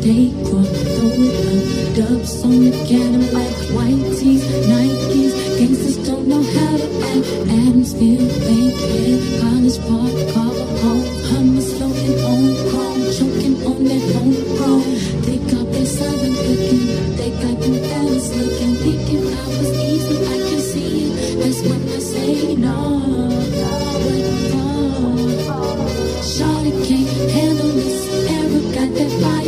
Stay put, throw it up, dubs on the ghetto like white tees, Nikes, gangsters don't know how to act, Adamsville, Bankhead, College Park, Carver Home, Hummus floating on chrome, choking on that homegrown, they got their southern cooking, they got them fellas looking, thinking I was easy, I can see it, that's when I say no, no, no, Shawty can't handle this, ever got that fire.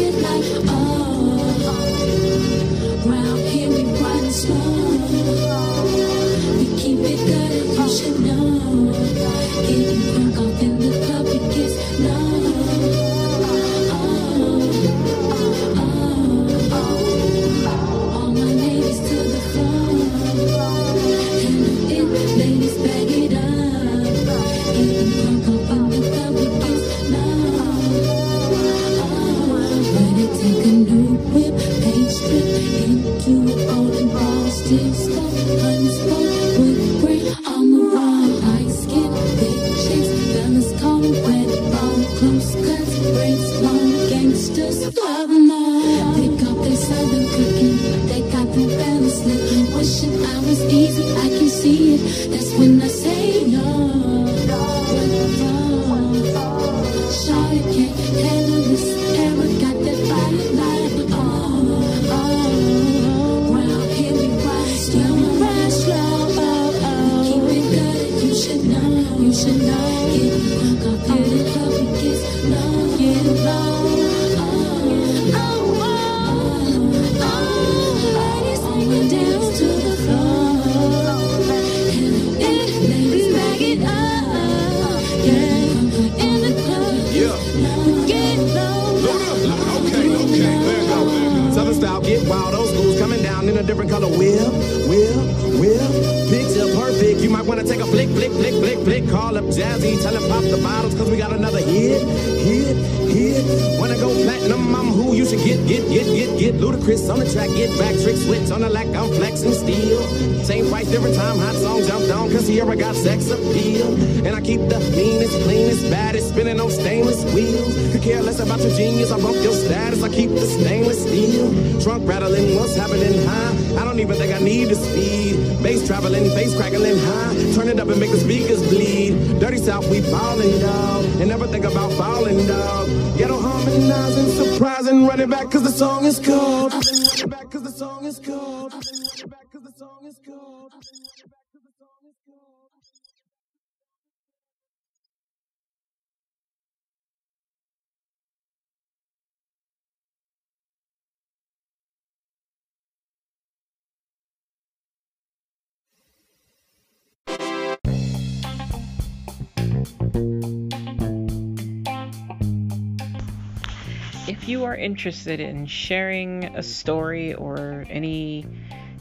If you are interested in sharing a story or any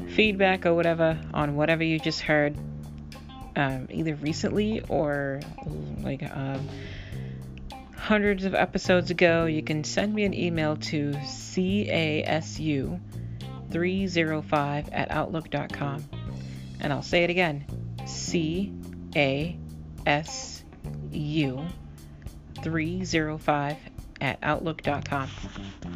feedback or whatever on whatever you just heard, either recently or like hundreds of episodes ago, you can send me an email to CASU305@outlook.com. And I'll say it again, CASU305@outlook.com.